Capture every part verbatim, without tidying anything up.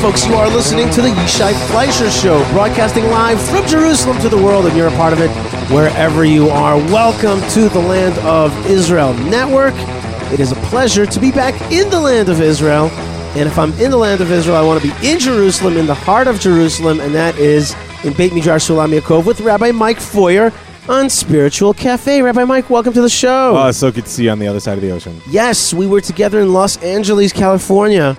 folks, you are listening to the Yishai Fleischer Show, broadcasting live from Jerusalem to the world, and you're a part of it wherever you are. Welcome to the Land of Israel Network. It is a pleasure to be back in the Land of Israel, and if I'm in the Land of Israel, I want to be in Jerusalem, in the heart of Jerusalem, and that is in Beit Midrash Shulam Yaakov with Rabbi Mike Feuer on Spiritual Cafe. Rabbi Mike, welcome to the show. Oh, so good to see you on the other side of the ocean. Yes, we were together in Los Angeles, California.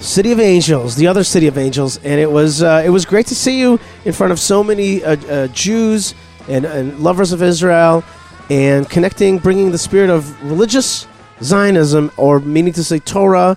City of Angels, the other City of Angels, and it was uh, it was great to see you in front of so many uh, uh, Jews and, and lovers of Israel, and connecting, bringing the spirit of religious Zionism, or meaning to say Torah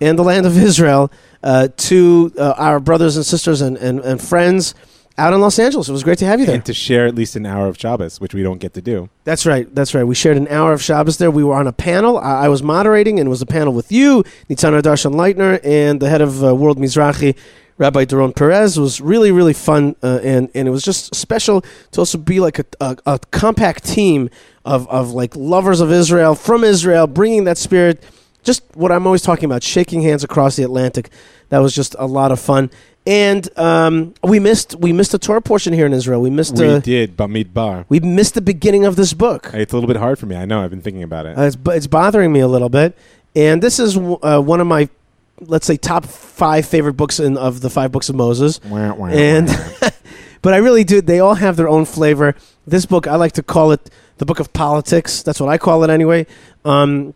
and the Land of Israel, uh, to uh, our brothers and sisters and, and, and friends out in Los Angeles. It was great to have you there. And to share at least an hour of Shabbos, which we don't get to do. That's right. That's right. We shared an hour of Shabbos there. We were on a panel. I, I was moderating, and it was a panel with you, Nitzan Adarshan Leitner, and the head of uh, World Mizrahi, Rabbi Doron Perez. It was really, really fun, uh, and, and it was just special to also be like a, a, a compact team of, of like lovers of Israel, from Israel, bringing that spirit. Just what I'm always talking about, shaking hands across the Atlantic. That was just a lot of fun. And um, we missed we missed a Torah portion here in Israel. We missed. We a, did Bamidbar. We missed the beginning of this book. It's a little bit hard for me. I know. I've been thinking about it. Uh, it's, it's bothering me a little bit. And this is uh, one of my, let's say, top five favorite books in, of the five books of Moses. Wah, wah, and wah. But I really do. They all have their own flavor. This book, I like to call it the book of politics. That's what I call it anyway. Um,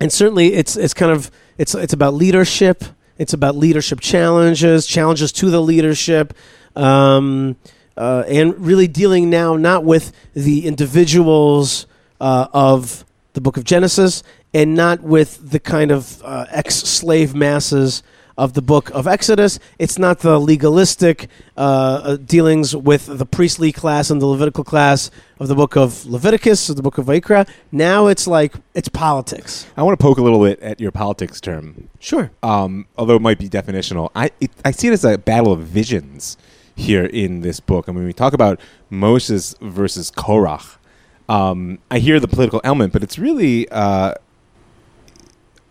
and certainly, it's it's kind of it's it's about leadership. It's about leadership challenges, challenges to the leadership, um, uh, and really dealing now not with the individuals uh, of the book of Genesis, and not with the kind of uh, ex-slave masses of the book of Exodus. It's not the legalistic uh, dealings with the priestly class and the Levitical class of the book of Leviticus, or the book of Vayikra. Now it's like, it's politics. I want to poke a little bit at your politics term. Sure. Um, although it might be definitional. I it, I see it as a battle of visions here in this book. I mean, we talk about Moses versus Korach. Um, I hear the political element, but it's really... Uh,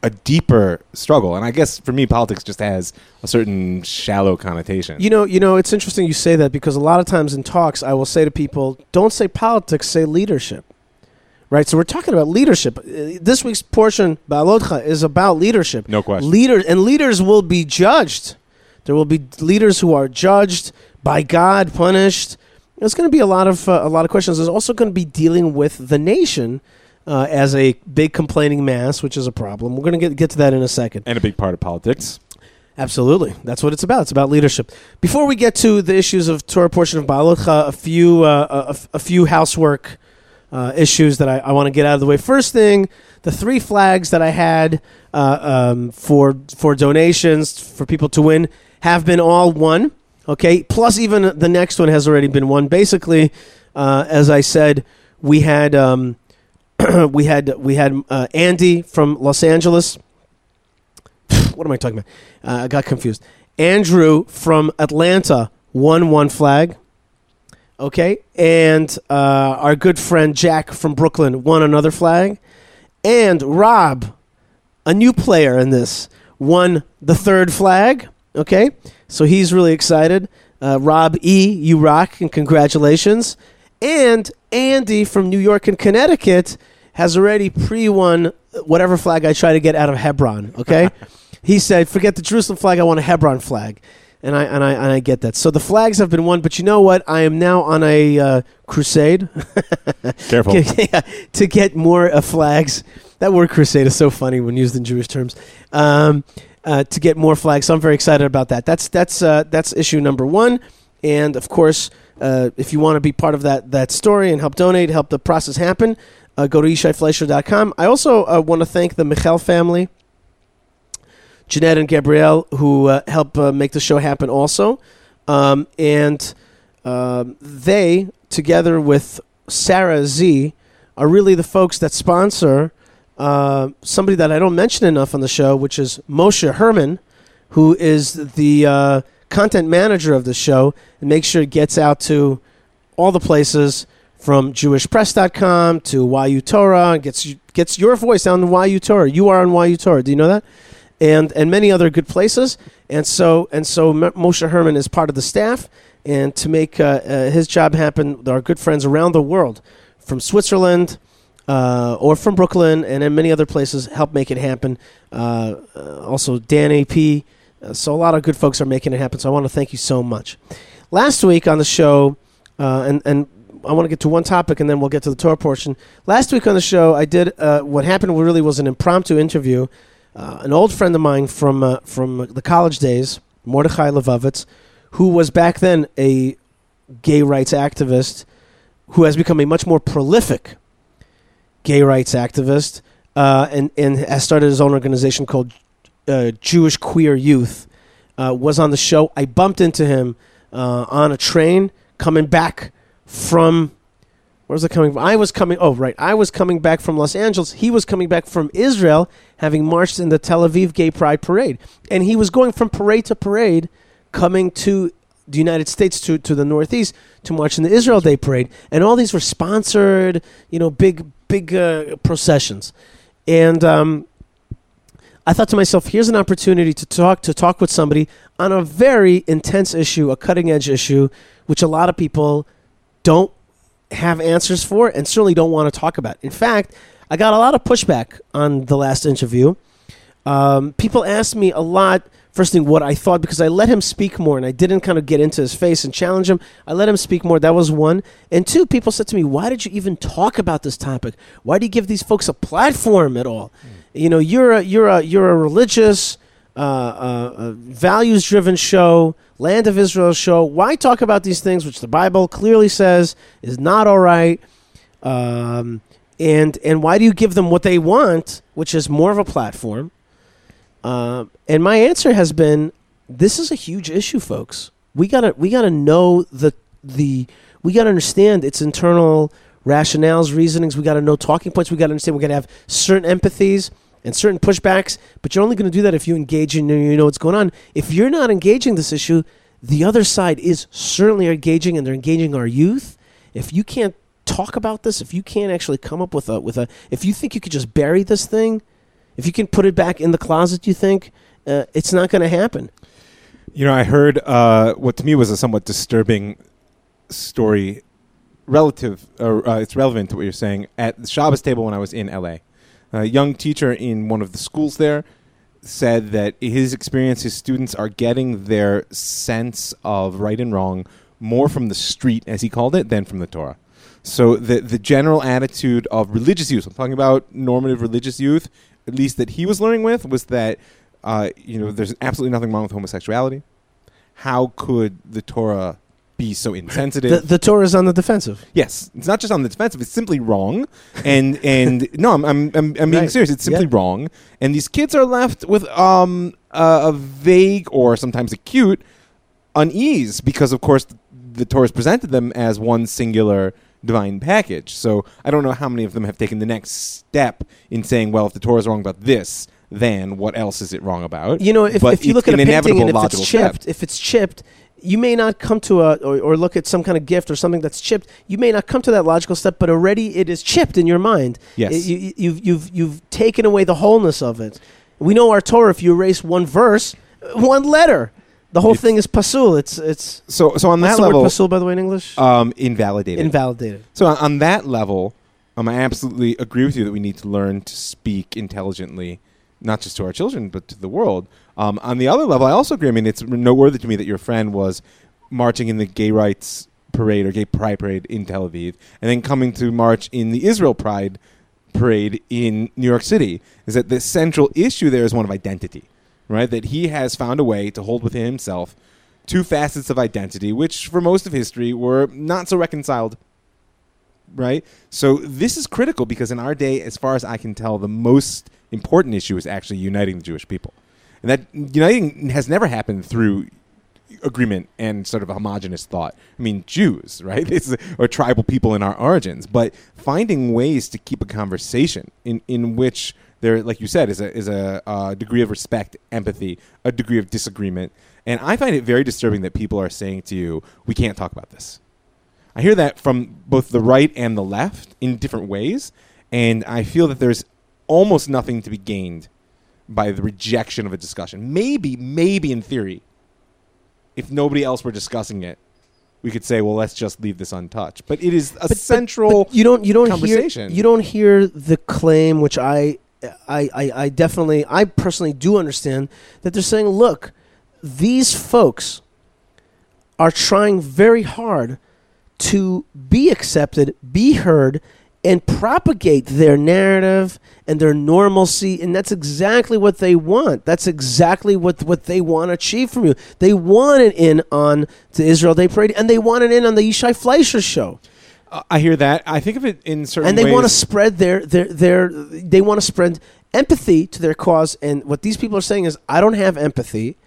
a deeper struggle. And I guess for me, politics just has a certain shallow connotation. You know, you know, it's interesting you say that, because a lot of times in talks, I will say to people, don't say politics, say leadership. Right? So we're talking about leadership. This week's portion, Ba'alotcha, is about leadership. No question. Leaders, and leaders will be judged. There will be leaders who are judged by God, punished. There's going to be a lot of uh, a lot of questions. There's also going to be dealing with the nation Uh, as a big complaining mass, which is a problem. We're going to get get to that in a second. And a big part of politics. Absolutely. That's what it's about. It's about leadership. Before we get to the issues of Torah portion of Ba'alotcha, a few uh, a, a few housework uh, issues that I, I want to get out of the way. First thing, the three flags that I had uh, um, for for donations for people to win have been all won. Okay. Plus, even the next one has already been won. Basically, uh, as I said, we had. Um, we had we had uh, Andy from Los Angeles. What am I talking about? Uh, I got confused. Andrew from Atlanta won one flag. Okay. And uh, our good friend Jack from Brooklyn won another flag. And Rob, a new player in this, won the third flag. Okay. So he's really excited. Uh, Rob E., you rock, and congratulations. And Andy from New York and Connecticut has already pre-won whatever flag I try to get out of Hebron, okay? He said, forget the Jerusalem flag, I want a Hebron flag. And I and I, and I get that. So the flags have been won, but you know what? I am now on a uh, crusade. Careful. yeah, to get more uh, flags. That word crusade is so funny when used in Jewish terms. Um, uh, to get more flags. So I'm very excited about that. That's, that's, uh, that's issue number one. And, of course... Uh, if you want to be part of that that story and help donate, help the process happen, uh, go to yishai fleischer dot com. I also uh, want to thank the Michel family, Jeanette and Gabrielle, who uh, help uh, make the show happen also. Um, and uh, they, together with Sarah Z, are really the folks that sponsor uh, somebody that I don't mention enough on the show, which is Moshe Herman, who is the... Uh, content manager of the show, and make sure it gets out to all the places from jewish press dot com to Y U Torah, gets gets your voice on Y U Torah. You are on Y U Torah. Do you know that? and and many other good places. And so and so Moshe Herman is part of the staff, and to make uh, uh, his job happen, our good friends around the world, from Switzerland uh, or from Brooklyn and in many other places, help make it happen. Uh, also, Dan A P. Uh, so a lot of good folks are making it happen. So I want to thank you so much. Last week on the show, uh, and and. I want to get to one topic, and then we'll get to the Torah portion. Last week on the show, I did uh, what happened really was an impromptu interview. Uh, an old friend of mine from uh, from the college days, Mordechai Levovitz, who was back then a gay rights activist, who has become a much more prolific gay rights activist, uh, and, and has started his own organization called uh, Jewish Queer Youth, uh, was on the show. I bumped into him uh, on a train coming back from, where was I coming from? I was coming, oh, right. I was coming back from Los Angeles. He was coming back from Israel, having marched in the Tel Aviv Gay Pride Parade. And he was going from parade to parade, coming to the United States, to, to the Northeast, to march in the Israel Day Parade. And all these were sponsored, you know, big, big uh, processions. And um, I thought to myself, here's an opportunity to talk, to talk with somebody on a very intense issue, a cutting-edge issue, which a lot of people don't have answers for and certainly don't want to talk about. In fact, I got a lot of pushback on the last interview. Um, people asked me a lot, first thing, what I thought, because I let him speak more and I didn't kind of get into his face and challenge him. I let him speak more. That was one. And two, people said to me, why did you even talk about this topic? Why do you give these folks a platform at all? Mm. You know, you're a, you're a, you're a religious, uh, uh, uh, values-driven show, Land of Israel show. Why talk about these things, which the Bible clearly says is not all right? Um, and and why do you give them what they want, which is more of a platform? Uh, and my answer has been, this is a huge issue, folks. We gotta we gotta know the the we gotta understand its internal rationales, reasonings. We gotta know talking points. We gotta understand. We're gonna have certain empathies and certain pushbacks, but you're only going to do that if you engage and you know what's going on. If you're not engaging this issue, the other side is certainly engaging, and they're engaging our youth. If you can't talk about this, if you can't actually come up with a, with a, if you think you could just bury this thing, if you can put it back in the closet, you think, uh, it's not going to happen. You know, I heard uh, what to me was a somewhat disturbing story relative, uh, uh, it's relevant to what you're saying, at the Shabbos table when I was in L A. A young teacher in one of the schools there said that his experience, his students are getting their sense of right and wrong more from the street, as he called it, than from the Torah. So the the general attitude of religious youth, I'm talking about normative religious youth, at least that he was learning with, was that uh, you know there's absolutely nothing wrong with homosexuality. How could the Torah be so insensitive? The, the Torah is on the defensive. Yes, it's not just on the defensive. It's simply wrong, and and no, I'm I'm I'm, I'm being right. serious. It's simply yeah. wrong, and these kids are left with um uh, a vague or sometimes acute unease because, of course, the, the Torah is presented them as one singular divine package. So I don't know how many of them have taken the next step in saying, well, if the Torah is wrong about this, then what else is it wrong about? You know, if, if you look at an a painting and if it's chipped, step. if it's chipped. You may not come to a, or, or look at some kind of gift or something that's chipped. You may not come to that logical step, but already it is chipped in your mind. Yes. It, you, you've, you've, you've taken away the wholeness of it. We know our Torah, if you erase one verse, one letter, the whole it's, thing is pasul. It's, it's, so, so on that level, what's the word pasul, by the way, in English? Um, invalidated. Invalidated. So on, on that level, um, I absolutely agree with you that we need to learn to speak intelligently, not just to our children, but to the world. Um, on the other level, I also agree. I mean, it's noteworthy to me that your friend was marching in the gay rights parade or gay pride parade in Tel Aviv and then coming to march in the Israel pride parade in New York City. Is that the central issue there is one of identity, right? That he has found a way to hold within himself two facets of identity, which for most of history were not so reconciled, right? So this is critical because in our day, as far as I can tell, the most important issue is actually uniting the Jewish people. And that uniting has never happened through agreement and sort of a homogenous thought. I mean, Jews, right? This is, or tribal people in our origins. But finding ways to keep a conversation in, in which there, like you said, is a is a uh, degree of respect, empathy, a degree of disagreement. And I find it very disturbing that people are saying to you, we can't talk about this. I hear that from both the right and the left in different ways. And I feel that there's almost nothing to be gained by the rejection of a discussion. Maybe, maybe in theory, if nobody else were discussing it, we could say, well, let's just leave this untouched. But it is a but, central but, but you don't, you don't conversation. Hear, you don't hear the claim, which I, I, I, I definitely, I personally do understand, that they're saying, look, these folks are trying very hard to be accepted, be heard, and propagate their narrative and their normalcy. And that's exactly what they want. That's exactly what, what they want to achieve from you. They want it in on the Israel Day Parade, and they want it in on the Yishai Fleischer show. Uh, I hear that. I think of it in certain and they ways. want to spread their, their, their, they want to spread empathy to their cause. And what these people are saying is, I don't have empathy.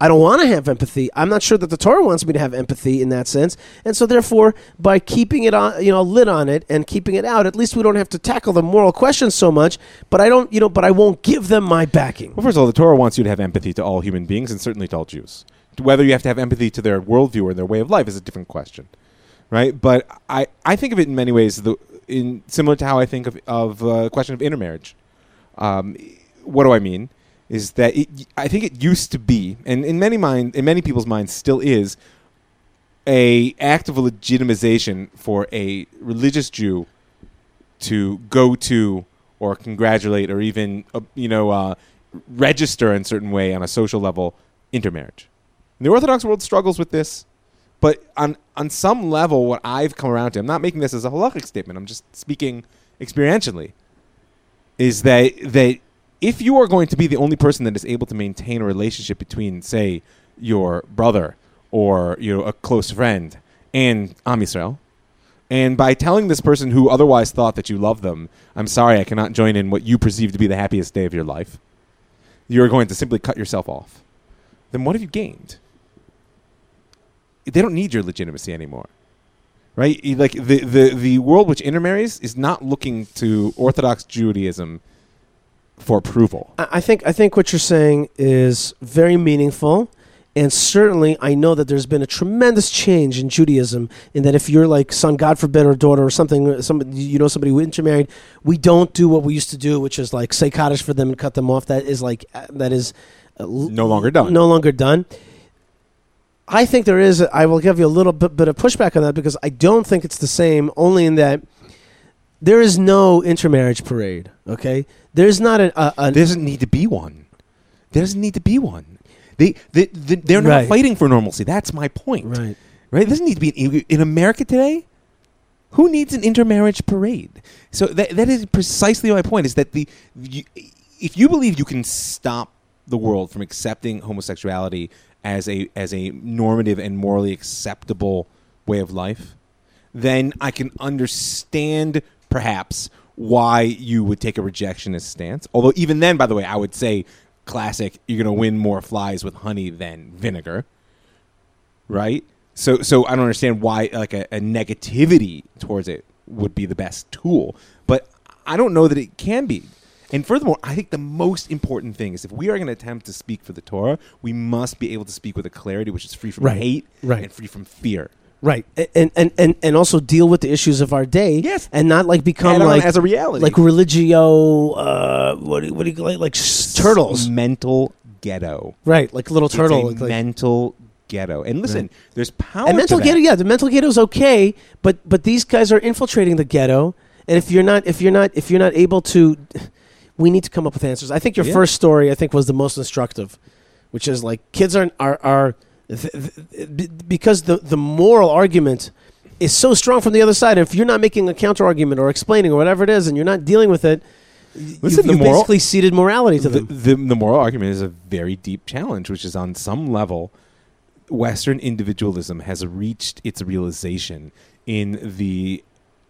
I don't want to have empathy. I'm not sure that the Torah wants me to have empathy in that sense. And so therefore, by keeping it on, you know, lid on it and keeping it out, at least we don't have to tackle the moral questions so much, but I don't, you know, but I won't give them my backing. Well, first of all, the Torah wants you to have empathy to all human beings and certainly to all Jews. Whether you have to have empathy to their worldview or their way of life is a different question, right? But I, I think of it in many ways the, in similar to how I think of of uh, question of intermarriage. Um, what do I mean? Is that it, I think it used to be, and in many mind, in many people's minds, still is, a act of legitimization for a religious Jew to go to or congratulate or even uh, you know uh, register in certain way on a social level intermarriage. And the Orthodox world struggles with this, but on on some level, what I've come around to, I'm not making this as a halakhic statement. I'm just speaking experientially. Is that that. If you are going to be the only person that is able to maintain a relationship between, say, your brother or you know, a close friend and Am Yisrael, and by telling this person who otherwise thought that you loved them, I'm sorry, I cannot join in what you perceive to be the happiest day of your life, you're going to simply cut yourself off, then what have you gained? They don't need your legitimacy anymore. Right? Like the, the, the world which intermarries is not looking to Orthodox Judaism for approval. I think I think what you're saying is very meaningful, and certainly I know that there's been a tremendous change in Judaism in that if you're like son, God forbid, or daughter or something, somebody, you know, somebody who intermarried, we don't do what we used to do, which is like say Kaddish for them and cut them off. That is like that is uh, no longer done. No longer done. I think there is. I will give you a little bit, bit of pushback on that because I don't think it's the same. Only in that. There is no intermarriage parade, okay? There's not a... a, a there doesn't need to be one. There doesn't need to be one. They, they, they, they're not right. fighting for normalcy. That's my point. Right. Right? There doesn't need to be... An, in America today, who needs an intermarriage parade? So that that is precisely my point, is that the you, if you believe you can stop the world from accepting homosexuality as a as a normative and morally acceptable way of life, then I can understand... perhaps why you would take a rejectionist stance. Although even then, by the way, I would say classic, you're going to win more flies with honey than vinegar, right? So so I don't understand why like a, a negativity towards it would be the best tool. But I don't know that it can be. And furthermore, I think the most important thing is if we are going to attempt to speak for the Torah, we must be able to speak with a clarity which is free from right. hate right. and free from fear. Right, and, and and and also deal with the issues of our day, yes, and not like become like as a reality, like religio, uh, what what do you like, like sh- turtles, mental ghetto, right, like little turtle, it's a like, mental ghetto. And listen, right. there's power. And mental to ghetto, that. yeah, the mental ghetto is okay, but but these guys are infiltrating the ghetto, and if you're not, if you're not, if you're not able to, we need to come up with answers. I think your yeah. first story, I think, was the most instructive, which is like kids are are. are Th- th- because the, the moral argument is so strong from the other side. If you're not making a counter argument or explaining or whatever it is, and you're not dealing with it, Listen, you, you moral, basically ceded morality to the, them. The, the moral argument is a very deep challenge, which is on some level, Western individualism has reached its realization in the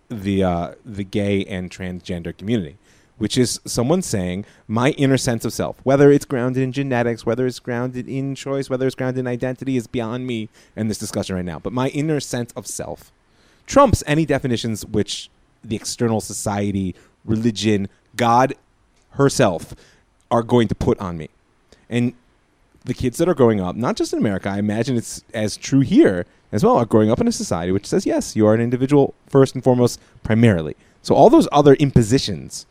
the uh, the gay and transgender community. Which is someone saying, my inner sense of self, whether it's grounded in genetics, whether it's grounded in choice, whether it's grounded in identity, is beyond me in this discussion right now. But my inner sense of self trumps any definitions which the external society, religion, God herself are going to put on me. And the kids that are growing up, not just in America, I imagine it's as true here as well, are growing up in a society which says, yes, you are an individual first and foremost, primarily. So all those other impositions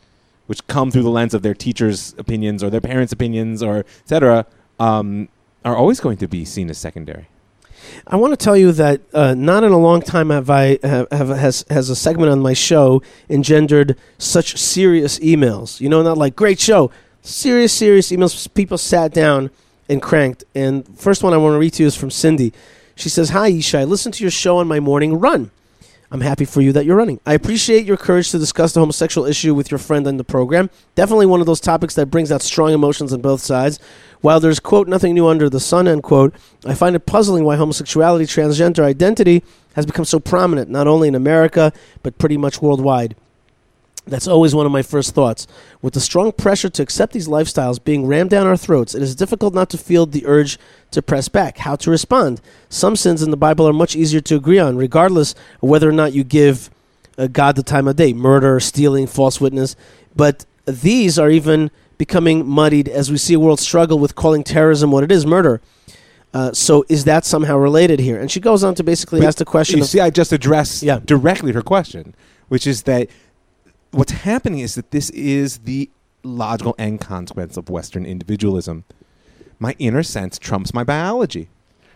which come through the lens of their teachers' opinions or their parents' opinions or et cetera, um, are always going to be seen as secondary. I want to tell you that uh, not in a long time have I have, have has has a segment on my show engendered such serious emails. You know, not like great show, serious, serious emails. People sat down and cranked. And first one I want to read to you is from Cindy. She says, "Hi, Yishai. I listen to your show on my morning run. I'm happy for you that you're running. I appreciate your courage to discuss the homosexual issue with your friend on the program. Definitely one of those topics that brings out strong emotions on both sides. While there's, quote, nothing new under the sun, end quote, I find it puzzling why homosexuality, transgender identity has become so prominent, not only in America, but pretty much worldwide. That's always one of my first thoughts. With the strong pressure to accept these lifestyles being rammed down our throats, it is difficult not to feel the urge to press back. How to respond? Some sins in the Bible are much easier to agree on, regardless of whether or not you give uh, God the time of day, murder, stealing, false witness. But these are even becoming muddied as we see a world struggle with calling terrorism what it is, murder. Uh, so is that somehow related here?" And she goes on to basically but ask the question. You of, see, I just addressed yeah. directly her question, which is that what's happening is that this is the logical end consequence of Western individualism. My inner sense trumps my biology.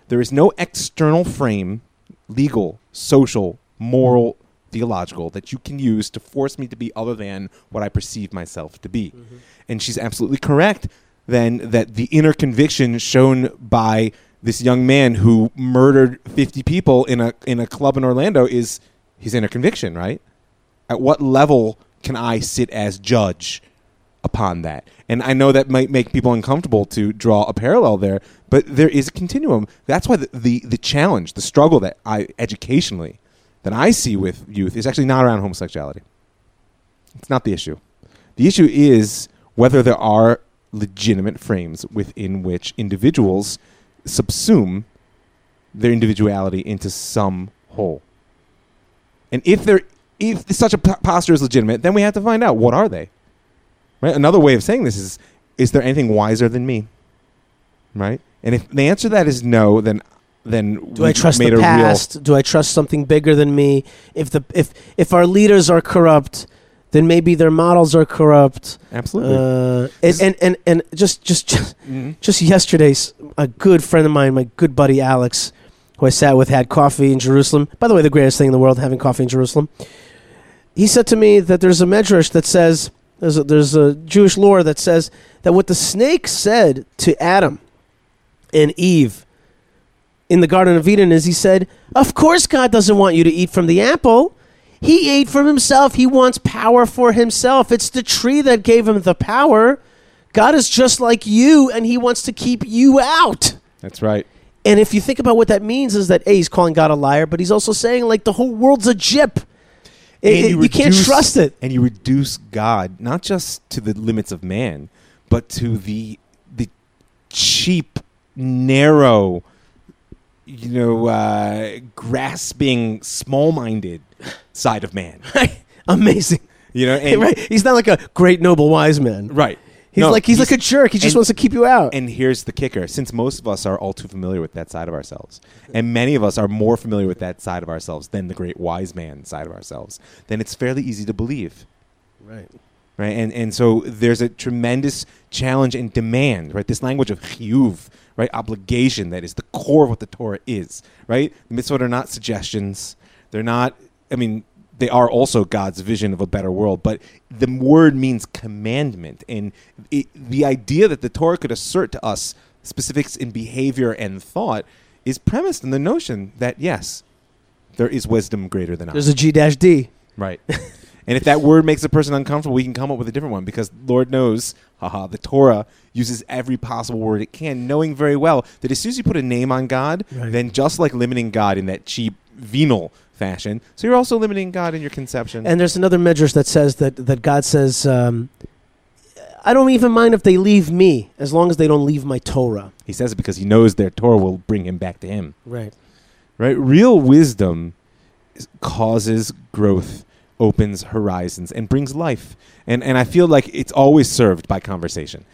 There is no external frame, legal, social, moral, theological, that you can use to force me to be other than what I perceive myself to be. Mm-hmm. And she's absolutely correct, then, that the inner conviction shown by this young man who murdered fifty people in a in a club in Orlando is his inner conviction, right? At what level can I sit as judge upon that? And I know that might make people uncomfortable to draw a parallel there, but there is a continuum. That's why the, the, the challenge, the struggle that I educationally that I see with youth is actually not around homosexuality. It's not the issue. The issue is whether there are legitimate frames within which individuals subsume their individuality into some whole. And if there If such a posture is legitimate, then we have to find out, what are they? Right? Another way of saying this is, is there anything wiser than me? Right? And if the answer to that is no, then then do I trust the past? Do I trust something bigger than me? If the if if our leaders are corrupt, then maybe their models are corrupt. Absolutely. Uh, and, and and and just just just, mm-hmm. just yesterday's a good friend of mine, my good buddy Alex, who I sat with, had coffee in Jerusalem. By the way, the greatest thing in the world, having coffee in Jerusalem. He said to me that there's a medrash that says, there's a, there's a Jewish lore that says that what the snake said to Adam and Eve in the Garden of Eden is he said, of course God doesn't want you to eat from the apple. He ate from himself. He wants power for himself. It's the tree that gave him the power. God is just like you, and he wants to keep you out. That's right. And if you think about what that means is that, A, he's calling God a liar, but he's also saying, like, the whole world's a gyp. It, you, it, reduce, you can't trust it. And you reduce God not just to the limits of man, but to the the cheap, narrow, you know, uh, grasping, small-minded side of man. Right? Amazing. You know, and right? He's not like a great, noble, wise man. Right. He's no, like he's, he's like a jerk. He just and, wants to keep you out. And here's the kicker: since most of us are all too familiar with that side of ourselves, and many of us are more familiar with that side of ourselves than the great wise man side of ourselves, then it's fairly easy to believe. Right. Right. And and so there's a tremendous challenge and demand, right? This language of chiyuv, right? Obligation, that is the core of what the Torah is, right? The mitzvot are not suggestions. They're not, I mean, they are also God's vision of a better world, but the word means commandment. And it, the idea that the Torah could assert to us specifics in behavior and thought is premised on the notion that, yes, there is wisdom greater than I. There's a G D. Right. And if that word makes a person uncomfortable, we can come up with a different one, because Lord knows, haha, the Torah uses every possible word it can, knowing very well that as soon as you put a name on God, right, then just like limiting God in that cheap, venal fashion, so you're also limiting God in your conception. And there's another medrash that says that that God says, um, I don't even mind if they leave me, as long as they don't leave my Torah. He says it because he knows their Torah will bring him back to him. Right. Right. Real wisdom causes growth, opens horizons, and brings life. And and I feel like it's always served by conversation.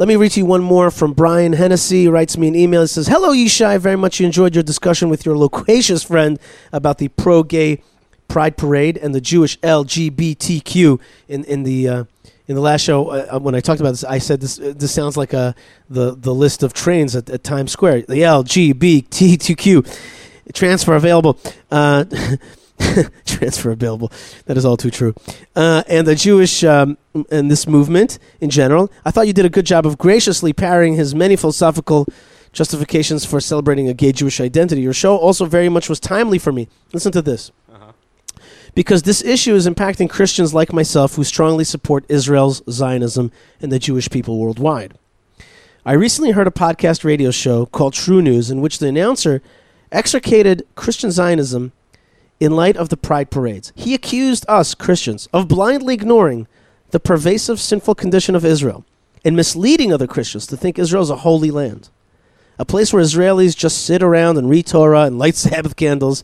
Let me read to you one more from Brian Hennessy. He writes me an email. He says, "Hello, Yishai. Very much enjoyed your discussion with your loquacious friend about the pro-gay Pride Parade and the Jewish L G B T Q. In in the uh, in the last show, uh, when I talked about this, I said this uh, this sounds like a the the list of trains at, at Times Square. The L G B T Q transfer available. Uh, transfer available. That is all too true. Uh, and the Jewish um, and this movement in general. I thought you did a good job of graciously parrying his many philosophical justifications for celebrating a gay Jewish identity. Your show also very much was timely for me. Listen to this. Uh-huh. Because this issue is impacting Christians like myself who strongly support Israel's Zionism and the Jewish people worldwide. I recently heard a podcast radio show called True News in which the announcer extricated Christian Zionism in light of the pride parades. He accused us, Christians, of blindly ignoring the pervasive sinful condition of Israel and misleading other Christians to think Israel is a holy land, a place where Israelis just sit around and read Torah and light Sabbath candles.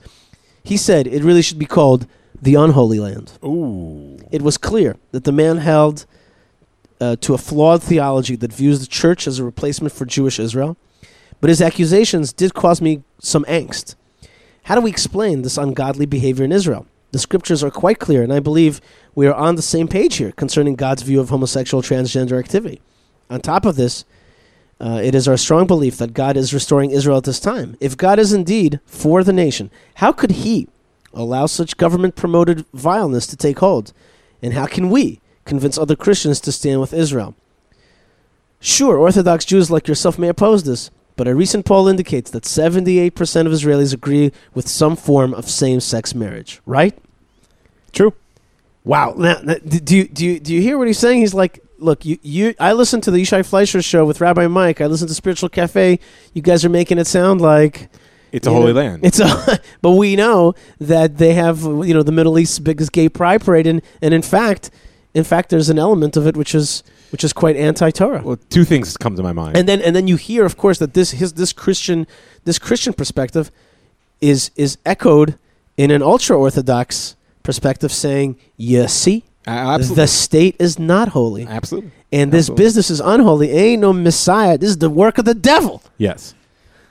He said it really should be called the unholy land. Ooh. It was clear that the man held uh, to a flawed theology that views the church as a replacement for Jewish Israel, but his accusations did cause me some angst. How do we explain this ungodly behavior in Israel? The scriptures are quite clear, and I believe we are on the same page here concerning God's view of homosexual transgender activity. On top of this, uh, it is our strong belief that God is restoring Israel at this time. If God is indeed for the nation, how could he allow such government-promoted vileness to take hold? And how can we convince other Christians to stand with Israel? Sure, Orthodox Jews like yourself may oppose this, but a recent poll indicates that seventy-eight percent of Israelis agree with some form of same-sex marriage, right? True. Wow. Now, do you do you, do you hear what he's saying? He's like, look, you, you I listened to the Yishai Fleischer show with Rabbi Mike. I listened to Spiritual Cafe. You guys are making it sound like it's a holy know, land. It's a, but we know that they have, you know, the Middle East's biggest gay pride parade, and, and in fact, in fact, there's an element of it which is which is quite anti-Torah. Well, two things come to my mind, and then and then you hear, of course, that this his, this Christian this Christian perspective is is echoed in an ultra-Orthodox perspective, saying, "You see, uh, the state is not holy, absolutely, and this absolutely. business is unholy. Ain't no Messiah. This is the work of the devil." Yes.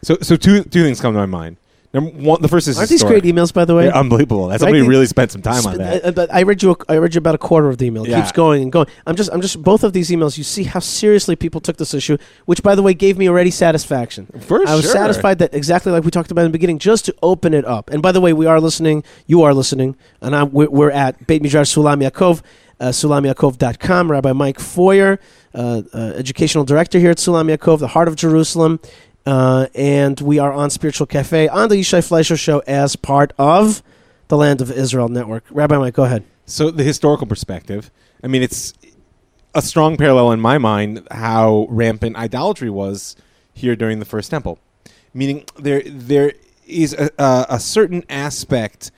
So so two two things come to my mind. Number one, the first is aren't historic. These great emails, by the way? They're unbelievable. That's right? Somebody really spent some time on that. But I read you. A, I read you about a quarter of the email. It yeah. keeps going and going. I'm just. I'm just. Both of these emails. You see how seriously people took this issue, which, by the way, gave me already satisfaction. For sure. I was satisfied that exactly like we talked about in the beginning, just to open it up. And by the way, we are listening. You are listening, and I'm, we're, we're at Beit Midrash Sulam Yaakov, uh, sulam yaakov dot com. Rabbi Mike Foyer, uh, uh, educational director here at Sulam Yaakov, the heart of Jerusalem. Uh, and we are on Spiritual Cafe on the Yishai Fleischer Show as part of the Land of Israel Network. Rabbi Mike, go ahead. So the historical perspective, I mean, it's a strong parallel in my mind how rampant idolatry was here during the First Temple. Meaning there there is a, a, a certain aspect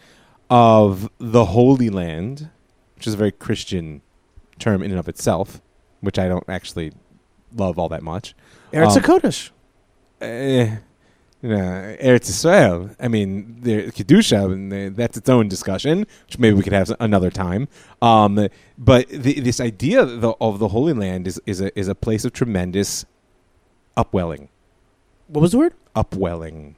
of the Holy Land, which is a very Christian term in and of itself, which I don't actually love all that much. Eretz HaKodesh. Um, Uh, you know, Eretz Yisrael. I mean, the Kedusha, and the, that's its own discussion, which maybe we could have another time. Um, but the, this idea of the, of the Holy Land is, is a is a place of tremendous upwelling. What was the word? Upwelling,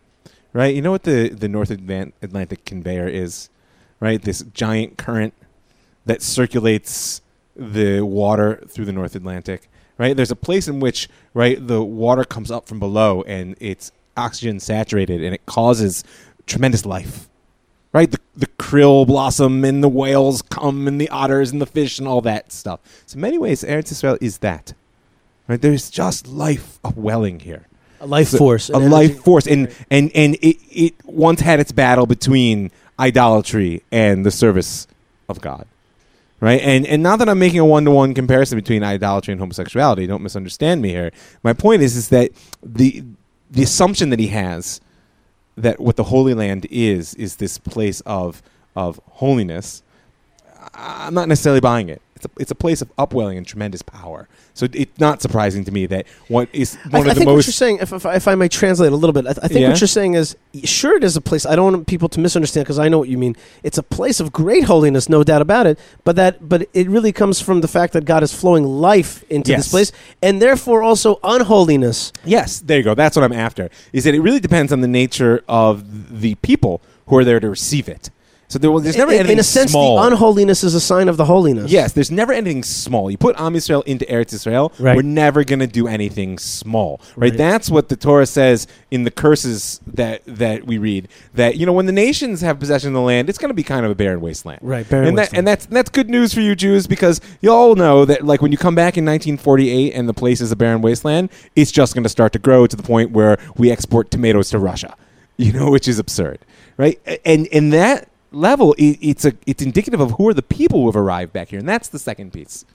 right? You know what the the North Atlantic conveyor is, right? This giant current that circulates the water through the North Atlantic. Right, there's a place in which right the water comes up from below and it's oxygen saturated and it causes tremendous life. Right, the the krill blossom and the whales come and the otters and the fish and all that stuff. So in many ways, Eretz Yisrael is that. Right, there's just life upwelling here, a life so, force, a life energy. force, and and and it, it once had its battle between idolatry and the service of God. Right, and and not that I'm making a one-to-one comparison between idolatry and homosexuality. Don't misunderstand me here. My point is is that the the assumption that he has that what the Holy Land is is this place of of holiness. I'm not necessarily buying it. It's a, it's a place of upwelling and tremendous power. So it's not surprising to me that what is one I, of I the most. I think what you're saying, if, if, if I may translate a little bit, I, th- I think yeah? what you're saying is sure it is a place. I don't want people to misunderstand because I know what you mean. It's a place of great holiness, no doubt about it. But that, but it really comes from the fact that God is flowing life into yes. this place, and therefore also unholiness. Yes, there you go. That's what I'm after. Is that it really depends on the nature of the people who are there to receive it. So there was, there's never in, anything small. In a sense, small. The unholiness is a sign of the holiness. Yes, there's never anything small. You put Am Yisrael into Eretz Yisrael, right. We're never going to do anything small. Right? right? That's what the Torah says in the curses that, that we read, that, you know, when the nations have possession of the land, it's going to be kind of a barren wasteland. Right, barren and that, wasteland. And that's, that's good news for you Jews, because you all know that, like, when you come back in nineteen forty-eight and the place is a barren wasteland, it's just going to start to grow to the point where we export tomatoes to Russia, you know, which is absurd. Right? And, and that... level, it, it's a it's indicative of who are the people who have arrived back here, and that's the second piece.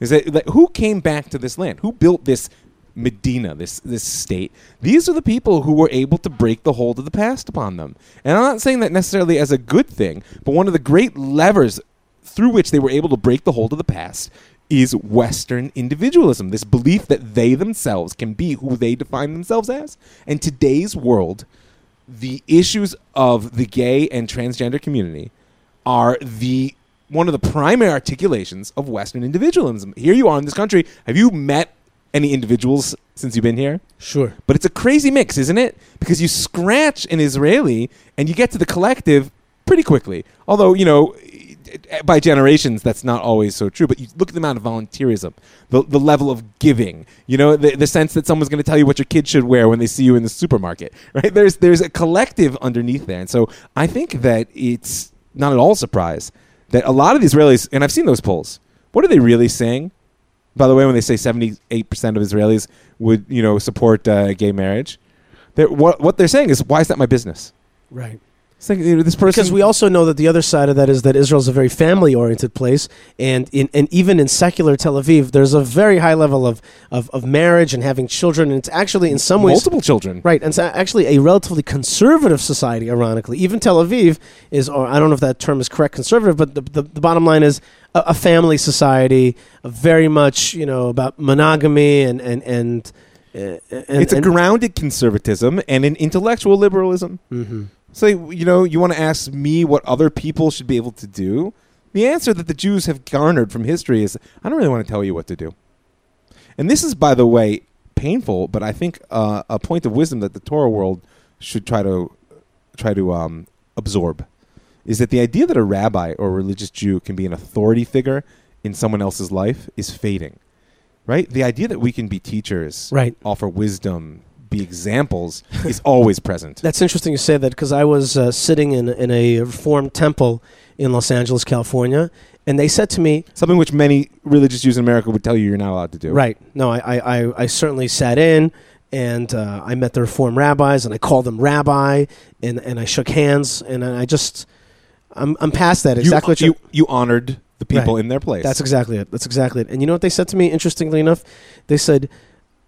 Is that, that who came back to this land? Who built this Medina, this this state? These are the people who were able to break the hold of the past upon them. And I'm not saying that necessarily as a good thing, but one of the great levers through which they were able to break the hold of the past is Western individualism, this belief that they themselves can be who they define themselves as. And today's world, the issues of the gay and transgender community are the one of the primary articulations of Western individualism. Here you are in this country. Have you met any individuals since you've been here? Sure. But it's a crazy mix, isn't it? Because you scratch an Israeli and you get to the collective pretty quickly. Although, you know, by generations, that's not always so true. But you look at the amount of volunteerism, the the level of giving, you know, the, the sense that someone's going to tell you what your kid should wear when they see you in the supermarket, right? There's there's a collective underneath there. And so I think that it's not at all a surprise that a lot of the Israelis, and I've seen those polls, what are they really saying? By the way, when they say seventy-eight percent of Israelis would, you know, support uh, gay marriage, they're, what, what they're saying is, why is that my business? Right. It's like, you know, this person, because we also know that the other side of that is that Israel's a very family-oriented place, and in and even in secular Tel Aviv, there's a very high level of, of, of marriage and having children, and it's actually in some ways multiple children, right? And it's actually a relatively conservative society. Ironically, even Tel Aviv is, or I don't know if that term is correct, conservative, but the the, the bottom line is a, a family society, a very much, you know, about monogamy and and and, and it's and, a grounded conservatism and an intellectual liberalism. Mm-hmm. So, you know, you want to ask me what other people should be able to do? The answer that the Jews have garnered from history is, I don't really want to tell you what to do. And this is, by the way, painful, but I think uh, a point of wisdom that the Torah world should try to try to um, absorb, is that the idea that a rabbi or a religious Jew can be an authority figure in someone else's life is fading, right? The idea that we can be teachers, right, offer wisdom, be examples is always present. That's interesting you say that, because I was uh, sitting in in a Reformed temple in Los Angeles, California, and they said to me something which many religious Jews in America would tell you you're not allowed to do. Right. No, I I, I, I certainly sat in, and uh, I met the Reformed rabbis, and I called them rabbi, and, and I shook hands, and I just I'm I'm past that. Exactly. You, what you you honored the people, right, in their place. That's exactly it. That's exactly it. And you know what they said to me? Interestingly enough, they said,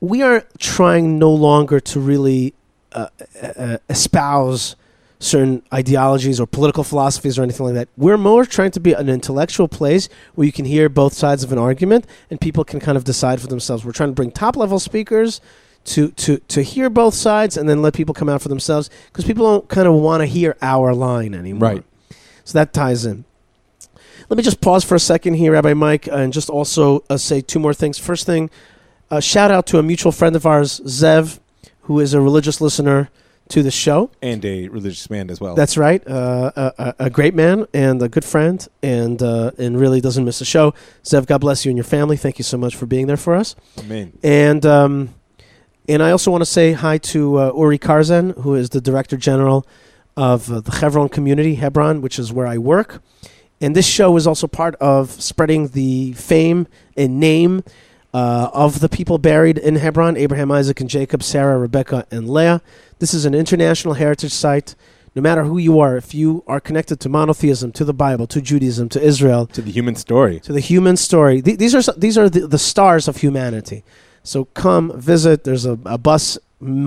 we are trying no longer to really uh, uh, espouse certain ideologies or political philosophies or anything like that. We're more trying to be an intellectual place where you can hear both sides of an argument and people can kind of decide for themselves. We're trying to bring top-level speakers to, to, to hear both sides and then let people come out for themselves, because people don't kind of want to hear our line anymore. Right. So that ties in. Let me just pause for a second here, Rabbi Mike, and just also uh, say two more things. First thing, a shout out to a mutual friend of ours, Zev, who is a religious listener to the show. And a religious man as well. That's right. Uh, a, a great man and a good friend, and uh, and really doesn't miss a show. Zev, God bless you and your family. Thank you so much for being there for us. Amen. And, um, and I also want to say hi to uh, Uri Karzan, who is the Director General of uh, the Hebron community, Hebron, which is where I work. And this show is also part of spreading the fame and name Uh, of the people buried in Hebron, Abraham, Isaac, and Jacob, Sarah, Rebecca, and Leah. This is an international heritage site. No matter who you are, if you are connected to monotheism, to the Bible, to Judaism, to Israel, to the human story, to the human story, th- these are these are the, the stars of humanity. So come visit. There's a, a bus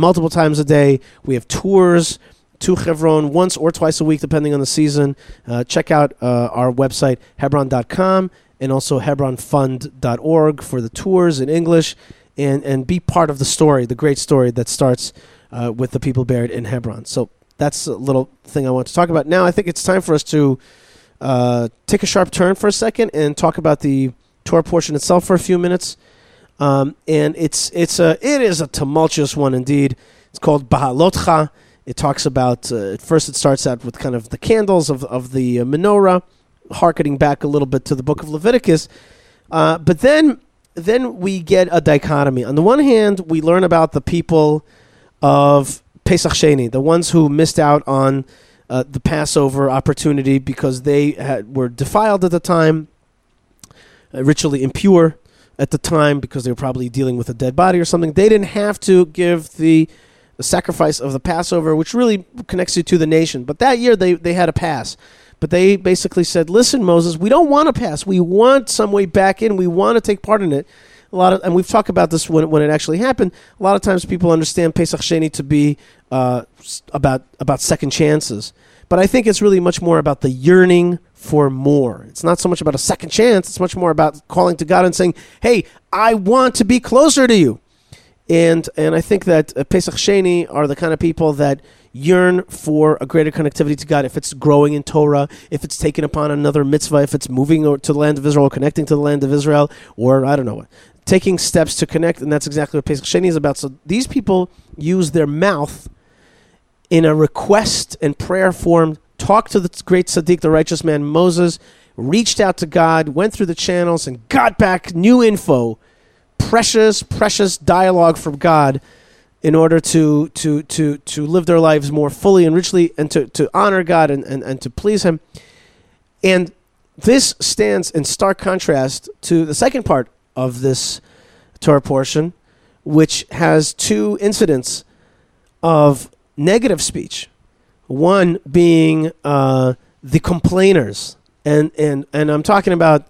multiple times a day. We have tours to Hebron once or twice a week, depending on the season. Uh, check out uh, our website, hebron dot com. And also hebron fund dot org for the tours in English, and, and be part of the story, the great story that starts uh, with the people buried in Hebron. So that's a little thing I want to talk about. Now I think it's time for us to uh, take a sharp turn for a second and talk about the Torah portion itself for a few minutes. Um, and it's it's a, it is a tumultuous one indeed. It's called Bahalotcha. It talks about, uh, at first it starts out with kind of the candles of, of the menorah, harkening back a little bit to the book of Leviticus. Uh, but then then we get a dichotomy. On the one hand, we learn about the people of Pesach Sheni, the ones who missed out on uh, the Passover opportunity because they had, were defiled at the time, uh, ritually impure at the time because they were probably dealing with a dead body or something. They didn't have to give the the sacrifice of the Passover, which really connects you to the nation. But that year they, they had a pass. But they basically said, listen, Moses, we don't want to pass. We want some way back in. We want to take part in it. A lot of, and we've talked about this when, when it actually happened. A lot of times people understand Pesach Sheni to be uh, about, about second chances. But I think it's really much more about the yearning for more. It's not so much about a second chance. It's much more about calling to God and saying, hey, I want to be closer to you. And and I think that uh, Pesach Sheni are the kind of people that yearn for a greater connectivity to God. If it's growing in Torah, if it's taking upon another mitzvah, if it's moving or to the land of Israel, connecting to the land of Israel, or I don't know what, taking steps to connect, and that's exactly what Pesach Sheni is about. So these people use their mouth in a request and prayer form, talk to the great tzaddik, the righteous man Moses, reached out to God, went through the channels, and got back new info. Precious, precious dialogue from God in order to to to to live their lives more fully and richly and to, to honor God and, and, and to please him. And this stands in stark contrast to the second part of this Torah portion, which has two incidents of negative speech. One being uh, the complainers. And, and, and I'm talking about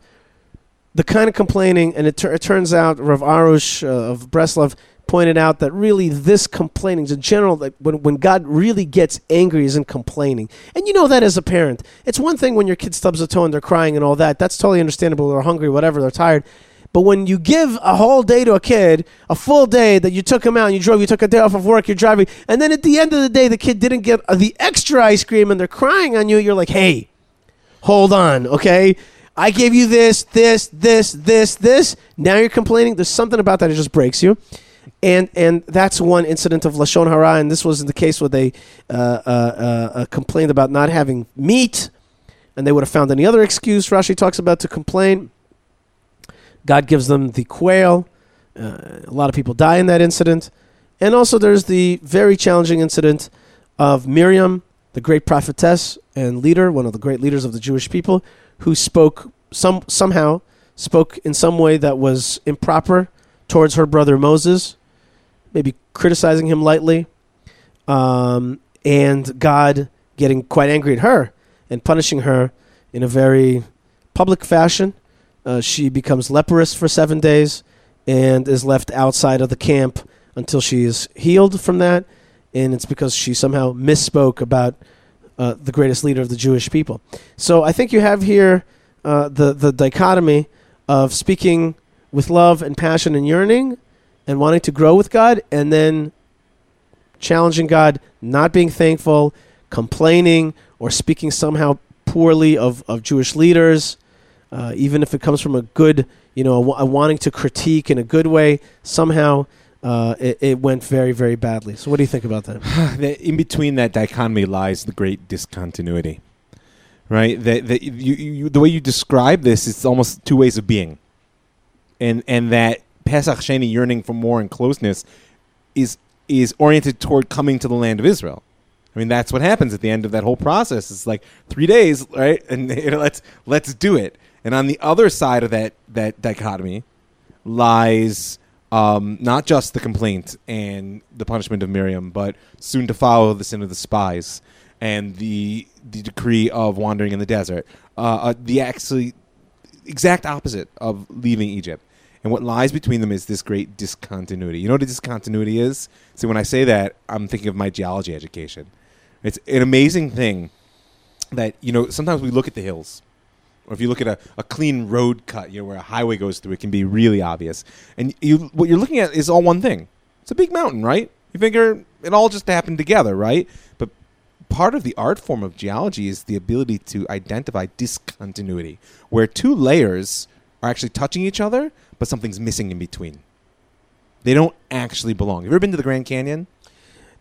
the kind of complaining, and it, t- it turns out Rav Arush uh, of Breslov pointed out that really this complaining, in general, like when, when God really gets angry is in complaining. And you know that as a parent. It's one thing when your kid stubs a toe and they're crying and all that. That's totally understandable. They're hungry, whatever, they're tired. But when you give a whole day to a kid, a full day that you took him out and you drove, you took a day off of work, you're driving, and then at the end of the day the kid didn't get the extra ice cream and they're crying on you, you're like, hey, hold on, okay? I gave you this, this, this, this, this. Now you're complaining. There's something about that. It just breaks you. And and that's one incident of Lashon Hara. And this was the case where they uh, uh, uh, complained about not having meat. And they would have found any other excuse, Rashi talks about, to complain. God gives them the quail. Uh, a lot of people die in that incident. And also there's the very challenging incident of Miriam, the great prophetess and leader, one of the great leaders of the Jewish people, who spoke some somehow spoke in some way that was improper towards her brother Moses, maybe criticizing him lightly, um, and God getting quite angry at her and punishing her in a very public fashion. Uh, she becomes leprous for seven days and is left outside of the camp until she is healed from that, and it's because she somehow misspoke about Uh, the greatest leader of the Jewish people. So I think you have here uh, the, the dichotomy of speaking with love and passion and yearning and wanting to grow with God, and then challenging God, not being thankful, complaining, or speaking somehow poorly of, of Jewish leaders, uh, even if it comes from a good, you know, a, a wanting to critique in a good way, somehow Uh, it, it went very, very badly. So what do you think about that? In between that dichotomy lies the great discontinuity, right? The, the, you, you, the way you describe this, it's almost two ways of being. And and that Pesach Sheni, yearning for more and closeness, is is oriented toward coming to the land of Israel. I mean, that's what happens at the end of that whole process. It's like three days, right? And you know, let's let's do it. And on the other side of that, that dichotomy lies... Um, not just the complaint and the punishment of Miriam, but soon to follow the sin of the spies and the the decree of wandering in the desert. Uh, uh, the actually exact opposite of leaving Egypt. And what lies between them is this great discontinuity. You know what a discontinuity is? See, when I say that, I'm thinking of my geology education. It's an amazing thing that, you know, sometimes we look at the hills. Or if you look at a, a clean road cut, you know, where a highway goes through, it can be really obvious. And you, what you're looking at is all one thing. It's a big mountain, right? You figure it all just happened together, right? But part of the art form of geology is the ability to identify discontinuity, where two layers are actually touching each other, but something's missing in between. They don't actually belong. Have you ever been to the Grand Canyon?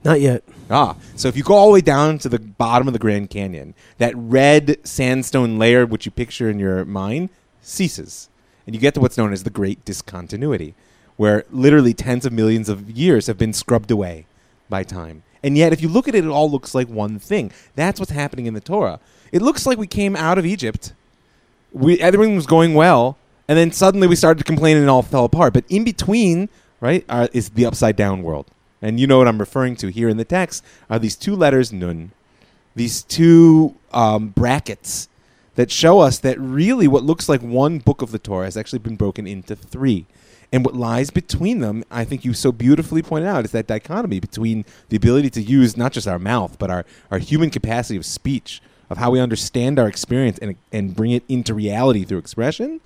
Not yet. Ah, so if you go all the way down to the bottom of the Grand Canyon, that red sandstone layer which you picture in your mind ceases. And you get to what's known as the Great Discontinuity, where literally tens of millions of years have been scrubbed away by time. And yet, if you look at it, it all looks like one thing. That's what's happening in the Torah. It looks like we came out of Egypt. We, everything was going well. And then suddenly we started complaining and all fell apart. But in between, right, are, is the upside-down world. And you know what I'm referring to here in the text are these two letters, nun, these two um, brackets that show us that really what looks like one book of the Torah has actually been broken into three. And what lies between them, I think you so beautifully pointed out, is that dichotomy between the ability to use not just our mouth, but our, our human capacity of speech, of how we understand our experience and, and bring it into reality through expression,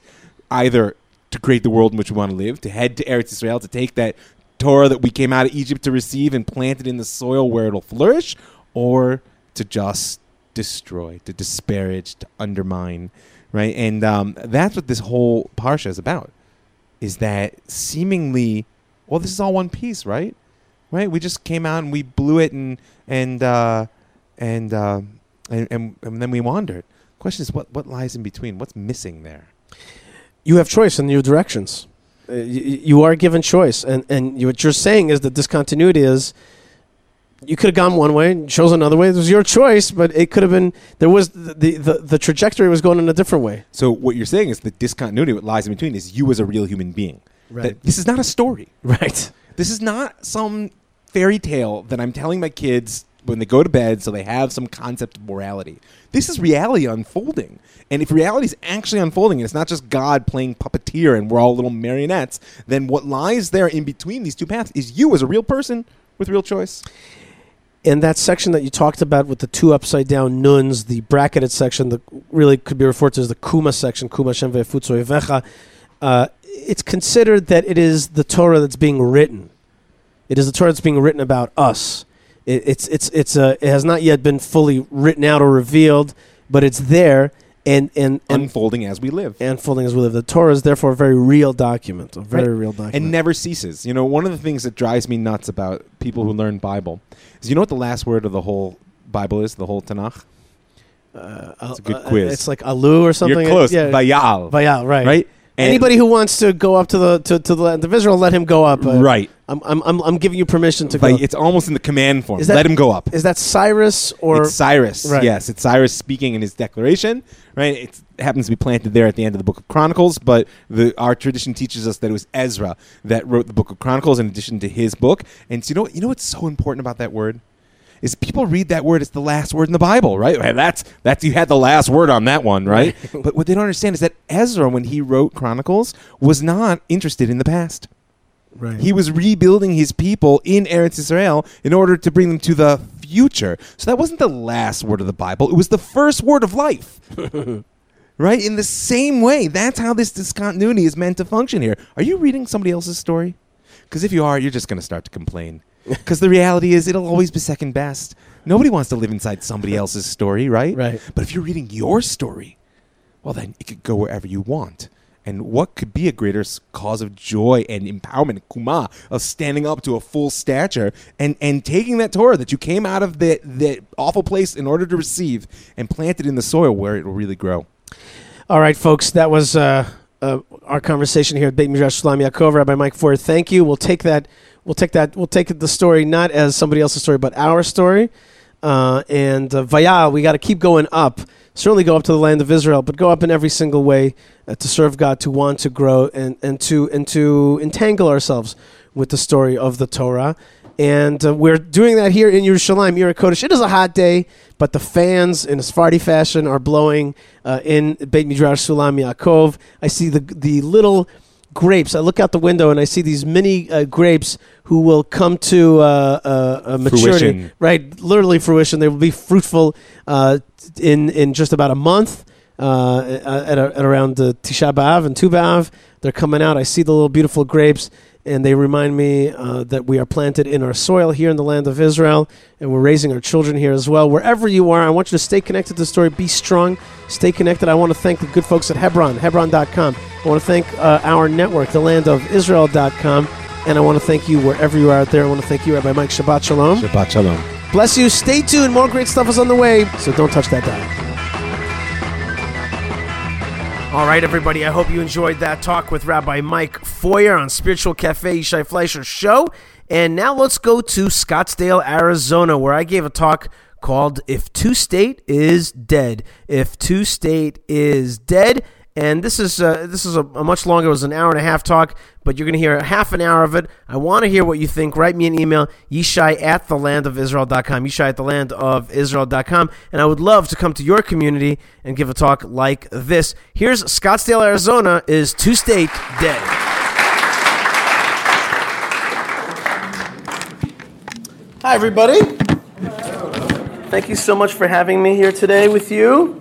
either to create the world in which we want to live, to head to Eretz Israel, to take that Torah that we came out of Egypt to receive and plant it in the soil where it'll flourish, or to just destroy, to disparage, to undermine, right? And um, that's what this whole parsha is about, is that seemingly, well, this is all one piece, right? Right? We just came out and we blew it and and uh, and, uh, and and and then we wandered. The question is, what, what lies in between? What's missing there? You have choice in your directions. Uh, y- you are given choice, and and you, what you're saying is that discontinuity is you could have gone one way and chose another way. It was your choice, but it could have been there was the, the the the trajectory was going in a different way. So what you're saying is the discontinuity, what lies in between, is you as a real human being. Right. That this is not a story. Right. This is not some fairy tale that I'm telling my kids when they go to bed so they have some concept of morality. This is reality unfolding. And if reality is actually unfolding and it's not just God playing puppeteer and we're all little marionettes, then what lies there in between these two paths is you as a real person with real choice. And that section that you talked about with the two upside-down nuns, the bracketed section that really could be referred to as the Kuma section, Kuma Shem Ve'efutso Yevecha, uh, it's considered that it is the Torah that's being written. It is the Torah that's being written about us. It, it's it's it's uh, it has not yet been fully written out or revealed, but it's there and, and, and unfolding as we live. Unfolding as we live. The Torah is therefore a very real document, a very right. real document, and never ceases. You know, one of the things that drives me nuts about people who learn Bible is, you know what the last word of the whole Bible is, the whole Tanakh? Uh, it's a good uh, quiz. It's like Alu or something. You're close. Yeah. Vayal. Vayal. Right. Right. And anybody who wants to go up to the to, to the land of Israel, let him go up. Uh, right. I'm I'm I'm giving you permission to but go. It's almost in the command form. That, let him go up. Is that Cyrus or it's Cyrus? Right. Yes, it's Cyrus speaking in his declaration. Right. It's, it happens to be planted there at the end of the Book of Chronicles, but the our tradition teaches us that it was Ezra that wrote the Book of Chronicles in addition to his book. And so you know you know what's so important about that word is people read that word as the last word in the Bible, right? That's that's you had the last word on that one, right? right? But what they don't understand is that Ezra, when he wrote Chronicles, was not interested in the past. Right. He was rebuilding his people in Eretz Israel in order to bring them to the future. So that wasn't the last word of the Bible. It was the first word of life. Right? In the same way, that's how this discontinuity is meant to function here. Are you reading somebody else's story? Because if you are, you're just going to start to complain. Because the reality is it'll always be second best. Nobody wants to live inside somebody else's story, right? Right. But if you're reading your story, well, then it could go wherever you want. And what could be a greater cause of joy and empowerment, kumah, of standing up to a full stature and, and taking that Torah that you came out of that, that awful place in order to receive and plant it in the soil where it will really grow. All right, folks, that was uh, uh, our conversation here at Beit Midrash Shalom Yaakov. Rabbi Mike Ford, thank you. We'll take that... We'll take that. We'll take the story not as somebody else's story, but our story. Uh, and uh, Vayal, we got to keep going up. Certainly go up to the land of Israel, but go up in every single way uh, to serve God, to want to grow, and, and to and to entangle ourselves with the story of the Torah. And uh, we're doing that here in Yerushalayim, Yer HaKodesh. It is a hot day, but the fans in a Sephardi fashion are blowing uh, in Beit Midrash Shalom Yaakov. I see the the little. grapes. I look out the window and I see these mini uh, grapes who will come to uh, uh, uh, maturity, fruition. Right? Literally fruition. They will be fruitful uh, in in just about a month uh, at, a, at around uh, Tisha B'Av and Tu B'Av. They're coming out. I see the little beautiful grapes, and they remind me uh, that we are planted in our soil here in the land of Israel, and we're raising our children here as well. Wherever you are, I want you to stay connected to the story. Be strong. Stay connected. I want to thank the good folks at Hebron, Hebron dot com. I want to thank uh, our network, the land of Israel dot com. And I want to thank you wherever you are out there. I want to thank you, Rabbi Mike. Shabbat Shalom. Shabbat Shalom. Bless you. Stay tuned. More great stuff is on the way, so don't touch that dial. All right, everybody. I hope you enjoyed that talk with Rabbi Mike Foyer on Spiritual Cafe Yishai Fleischer Show. And now let's go to Scottsdale, Arizona, where I gave a talk called If Two State Is Dead. If Two State Is Dead. And this is uh, this is a, a much longer, it was an hour and a half talk, but you're going to hear half an hour of it. I want to hear what you think. Write me an email, Yishai at the land of Israel dot com, Yishai at the land of Israel dot com. And I would love to come to your community and give a talk like this. Here's Scottsdale, Arizona, Is Two State Dead? Hi, everybody. Thank you so much for having me here today with you.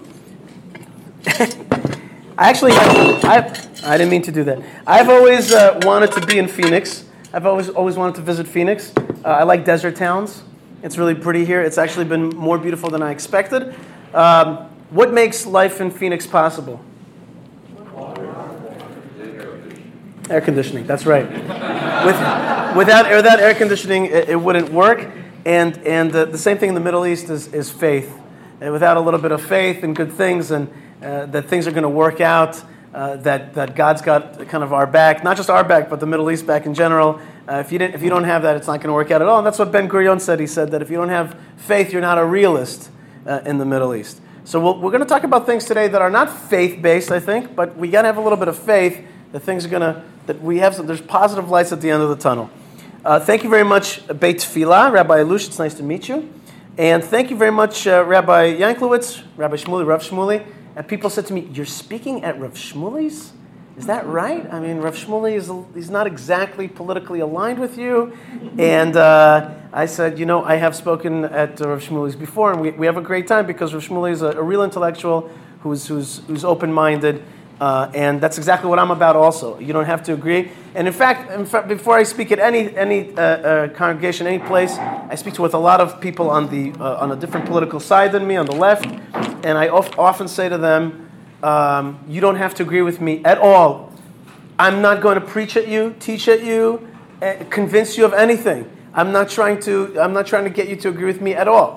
I actually, I've, I didn't mean to do that. I've always uh, wanted to be in Phoenix. I've always always wanted to visit Phoenix. Uh, I like desert towns. It's really pretty here. It's actually been more beautiful than I expected. Um, what makes life in Phoenix possible? Air conditioning. That's right. With, without, without air conditioning, it, it wouldn't work. And and uh, the same thing in the Middle East is is faith. And without a little bit of faith and good things and Uh, that things are going to work out, uh, that, that God's got kind of our back, not just our back, but the Middle East back in general. Uh, if you didn't, if you don't have that, it's not going to work out at all. And that's what Ben-Gurion said. He said that if you don't have faith, you're not a realist uh, in the Middle East. So we'll, we're going to talk about things today that are not faith-based, I think, but we got to have a little bit of faith that things are going to, that we have some, there's positive lights at the end of the tunnel. Uh, thank you very much, Beit Tefillah, Rabbi Elush, it's nice to meet you. And thank you very much, uh, Rabbi Yanklowitz, Rabbi Shmuley, Rav Shmuley. And people said to me, "You're speaking at Rav Shmuley's? Is that right? I mean, Rav Shmuley is—he's not exactly politically aligned with you." And uh, I said, "You know, I have spoken at uh, Rav Shmuley's before, and we, we have a great time because Rav Shmuley is a, a real intellectual who's who's who's open-minded, uh, and that's exactly what I'm about. Also, you don't have to agree. And in fact, in fact before I speak at any any uh, uh, congregation, any place, I speak to with a lot of people on the uh, on a different political side than me, on the left." And I often say to them, um, you don't have to agree with me at all. I'm not going to preach at you, teach at you, uh, convince you of anything. I'm not trying to. I'm not trying to get you to agree with me at all.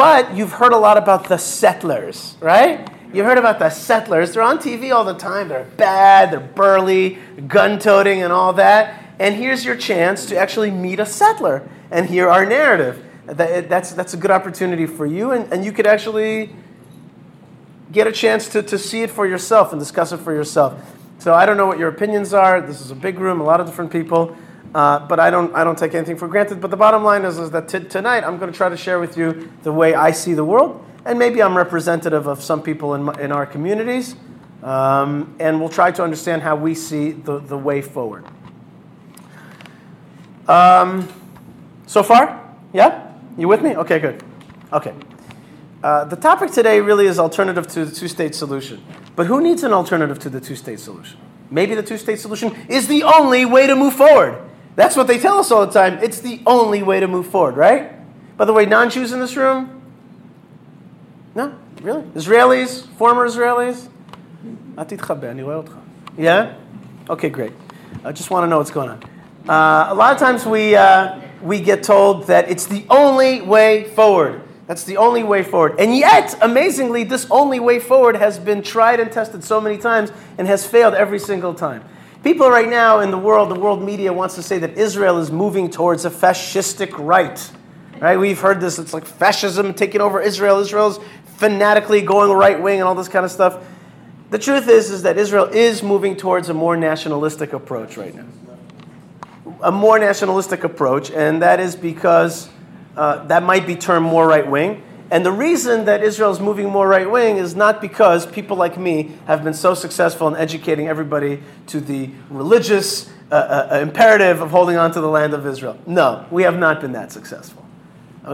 But you've heard a lot about the settlers, right? You heard about the settlers. They're on T V all the time. They're bad. They're burly, gun-toting, and all that. And here's your chance to actually meet a settler and hear our narrative. That, that's that's a good opportunity for you, and, and you could actually get a chance to, to see it for yourself and discuss it for yourself. So I don't know what your opinions are. This is a big room, a lot of different people. Uh, but I don't I don't take anything for granted. But the bottom line is, is that t- tonight I'm going to try to share with you the way I see the world. And maybe I'm representative of some people in, my, in our communities. Um, and we'll try to understand how we see the, the way forward. Um, so far? Yeah? You with me? Okay, good. Okay. Uh, the topic today really is alternative to the two-state solution. But who needs an alternative to the two-state solution? Maybe the two-state solution is the only way to move forward. That's what they tell us all the time. It's the only way to move forward, right? By the way, non-Jews in this room? No? Really? Israelis? Former Israelis? Yeah? Okay, great. I just want to know what's going on. Uh, a lot of times we uh, we get told that it's the only way forward. That's the only way forward. And yet, amazingly, this only way forward has been tried and tested so many times and has failed every single time. People right now in the world, the world media wants to say that Israel is moving towards a fascistic right. Right? We've heard this. It's like fascism taking over Israel. Israel's fanatically going right wing and all this kind of stuff. The truth is, is that Israel is moving towards a more nationalistic approach right now. A more nationalistic approach, and that is because Uh, that might be termed more right-wing. And the reason that Israel is moving more right-wing is not because people like me have been so successful in educating everybody to the religious uh, uh, imperative of holding on to the land of Israel. No, we have not been that successful.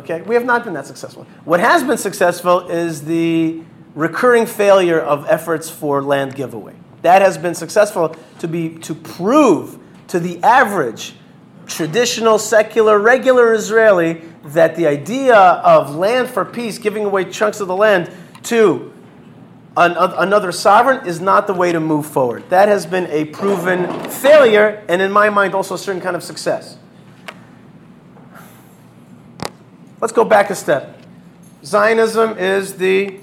Okay? We have not been that successful. What has been successful is the recurring failure of efforts for land giveaway. That has been successful to be to prove to the average traditional, secular, regular Israeli that the idea of land for peace, giving away chunks of the land to another sovereign is not the way to move forward. That has been a proven failure, and in my mind, also a certain kind of success. Let's go back a step. Zionism is the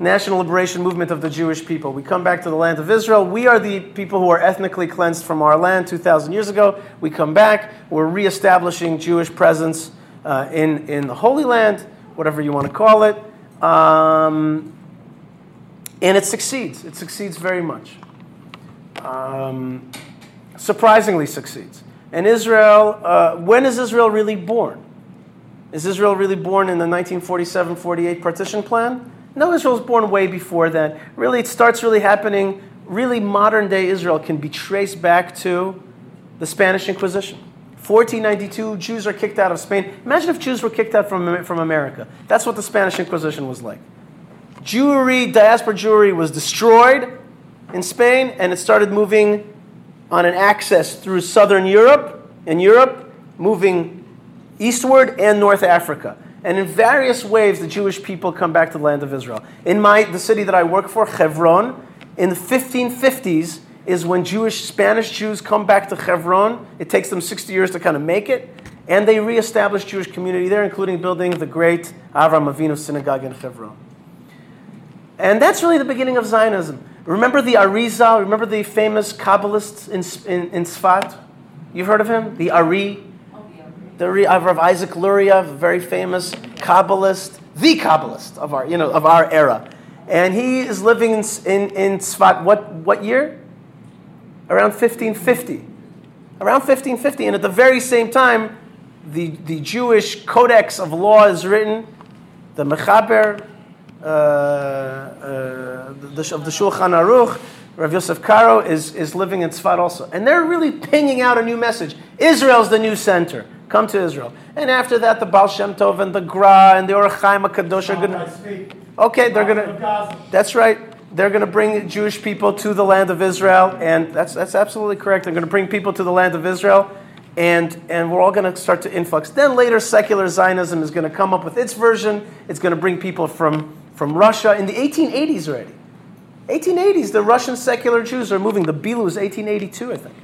national liberation movement of the Jewish people. We come back to the land of Israel. We are the people who are ethnically cleansed from our land two thousand years ago. We come back. We're reestablishing Jewish presence uh, in, in the Holy Land, whatever you want to call it. Um, and it succeeds. It succeeds very much. Um, surprisingly succeeds. And Israel, uh, when is Israel really born? Is Israel really born in the nineteen forty-seven forty-eight partition plan? No, Israel was born way before that. Really, it starts really happening. Really, modern-day Israel can be traced back to the Spanish Inquisition. fourteen ninety-two, Jews are kicked out of Spain. Imagine if Jews were kicked out from, from America. That's what the Spanish Inquisition was like. Jewry, diaspora Jewry was destroyed in Spain, and it started moving on an axis through southern Europe, and Europe moving eastward and North Africa. And in various waves, the Jewish people come back to the land of Israel. In my the city that I work for, Hebron, in the fifteen fifties is when Jewish Spanish Jews come back to Hebron. It takes them sixty years to kind of make it. And they reestablish Jewish community there, including building the great Avraham Avinu synagogue in Hebron. And that's really the beginning of Zionism. Remember the Arizal? Remember the famous Kabbalist in, in, in Sfat? You've heard of him? The Ari. The Rav Isaac Luria, very famous Kabbalist, the Kabbalist of our, you know, of our era, and he is living in in, in Tzfat. What what year? Around fifteen fifty, around fifteen fifty, and at the very same time, the the Jewish Codex of Law is written, the Mechaber, uh, uh, the, of the Shulchan Aruch. Rav Yosef Karo is is living in Tzfat also, and they're really pinging out a new message. Israel's the new center. Come to Israel. And after that, the Baal Shem Tov and the Gra and the Or Chaim HaKadosh are going to... Okay, they're going to... That's right. They're going to bring Jewish people to the land of Israel. And that's that's absolutely correct. They're going to bring people to the land of Israel. And, and we're all going to start to influx. Then later, secular Zionism is going to come up with its version. It's going to bring people from, from Russia in the eighteen eighties already. eighteen eighties, the Russian secular Jews are moving. The Bilu is eighteen eighty-two, I think.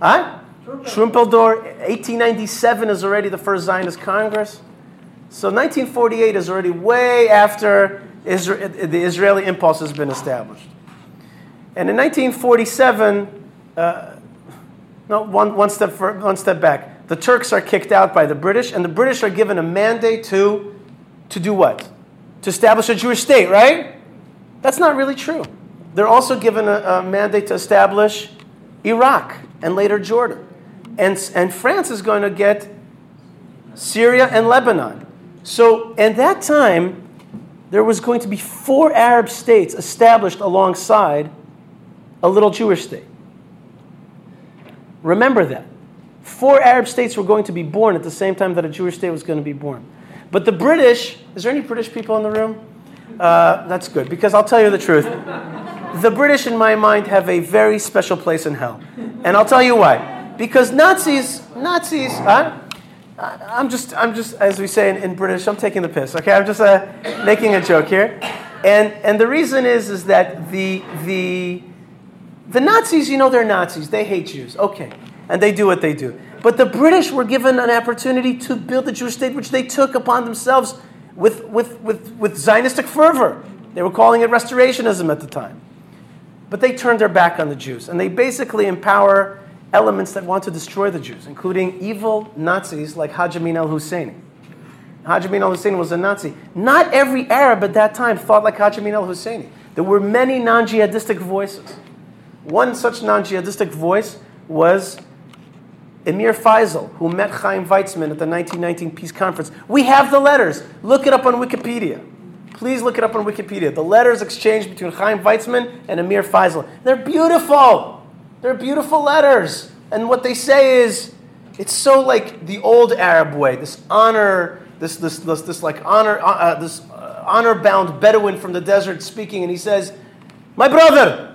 Huh? Trumpeldor, eighteen ninety-seven is already the first Zionist Congress. So nineteen forty-eight is already way after Israel, the Israeli impulse has been established. And in nineteen forty-seven, uh, no, one, one, step for, one step back, the Turks are kicked out by the British, and the British are given a mandate to, to do what? To establish a Jewish state, right? That's not really true. They're also given a, a mandate to establish Iraq and later Jordan. And, and France is going to get Syria and Lebanon. So at that time, there was going to be four Arab states established alongside a little Jewish state. Remember that. Four Arab states were going to be born at the same time that a Jewish state was going to be born. But the British, is there any British people in the room? Uh, that's good, because I'll tell you the truth. The British, in my mind, have a very special place in hell. And I'll tell you why. Because Nazis, Nazis, huh? I'm just, I'm just, as we say in, in British, I'm taking the piss, okay? I'm just uh, making a joke here. And and the reason is, is that the, the, the Nazis, you know they're Nazis. They hate Jews, okay. And they do what they do. But the British were given an opportunity to build a Jewish state, which they took upon themselves with, with, with, with Zionistic fervor. They were calling it restorationism at the time. But they turned their back on the Jews. And they basically empower elements that want to destroy the Jews, including evil Nazis like Haj Amin al-Husseini. Haj Amin al-Husseini was a Nazi. Not every Arab at that time thought like Haj Amin al-Husseini. There were many non-jihadistic voices. One such non-jihadistic voice was Emir Faisal, who met Chaim Weizmann at the nineteen nineteen Peace Conference. We have the letters. Look it up on Wikipedia. Please look it up on Wikipedia. The letters exchanged between Chaim Weizmann and Emir Faisal. They're beautiful. They're beautiful letters. And what they say is, it's so like the old Arab way. This honor, this this this, this like honor, uh, this uh, honor-bound Bedouin from the desert speaking, and he says, "My brother,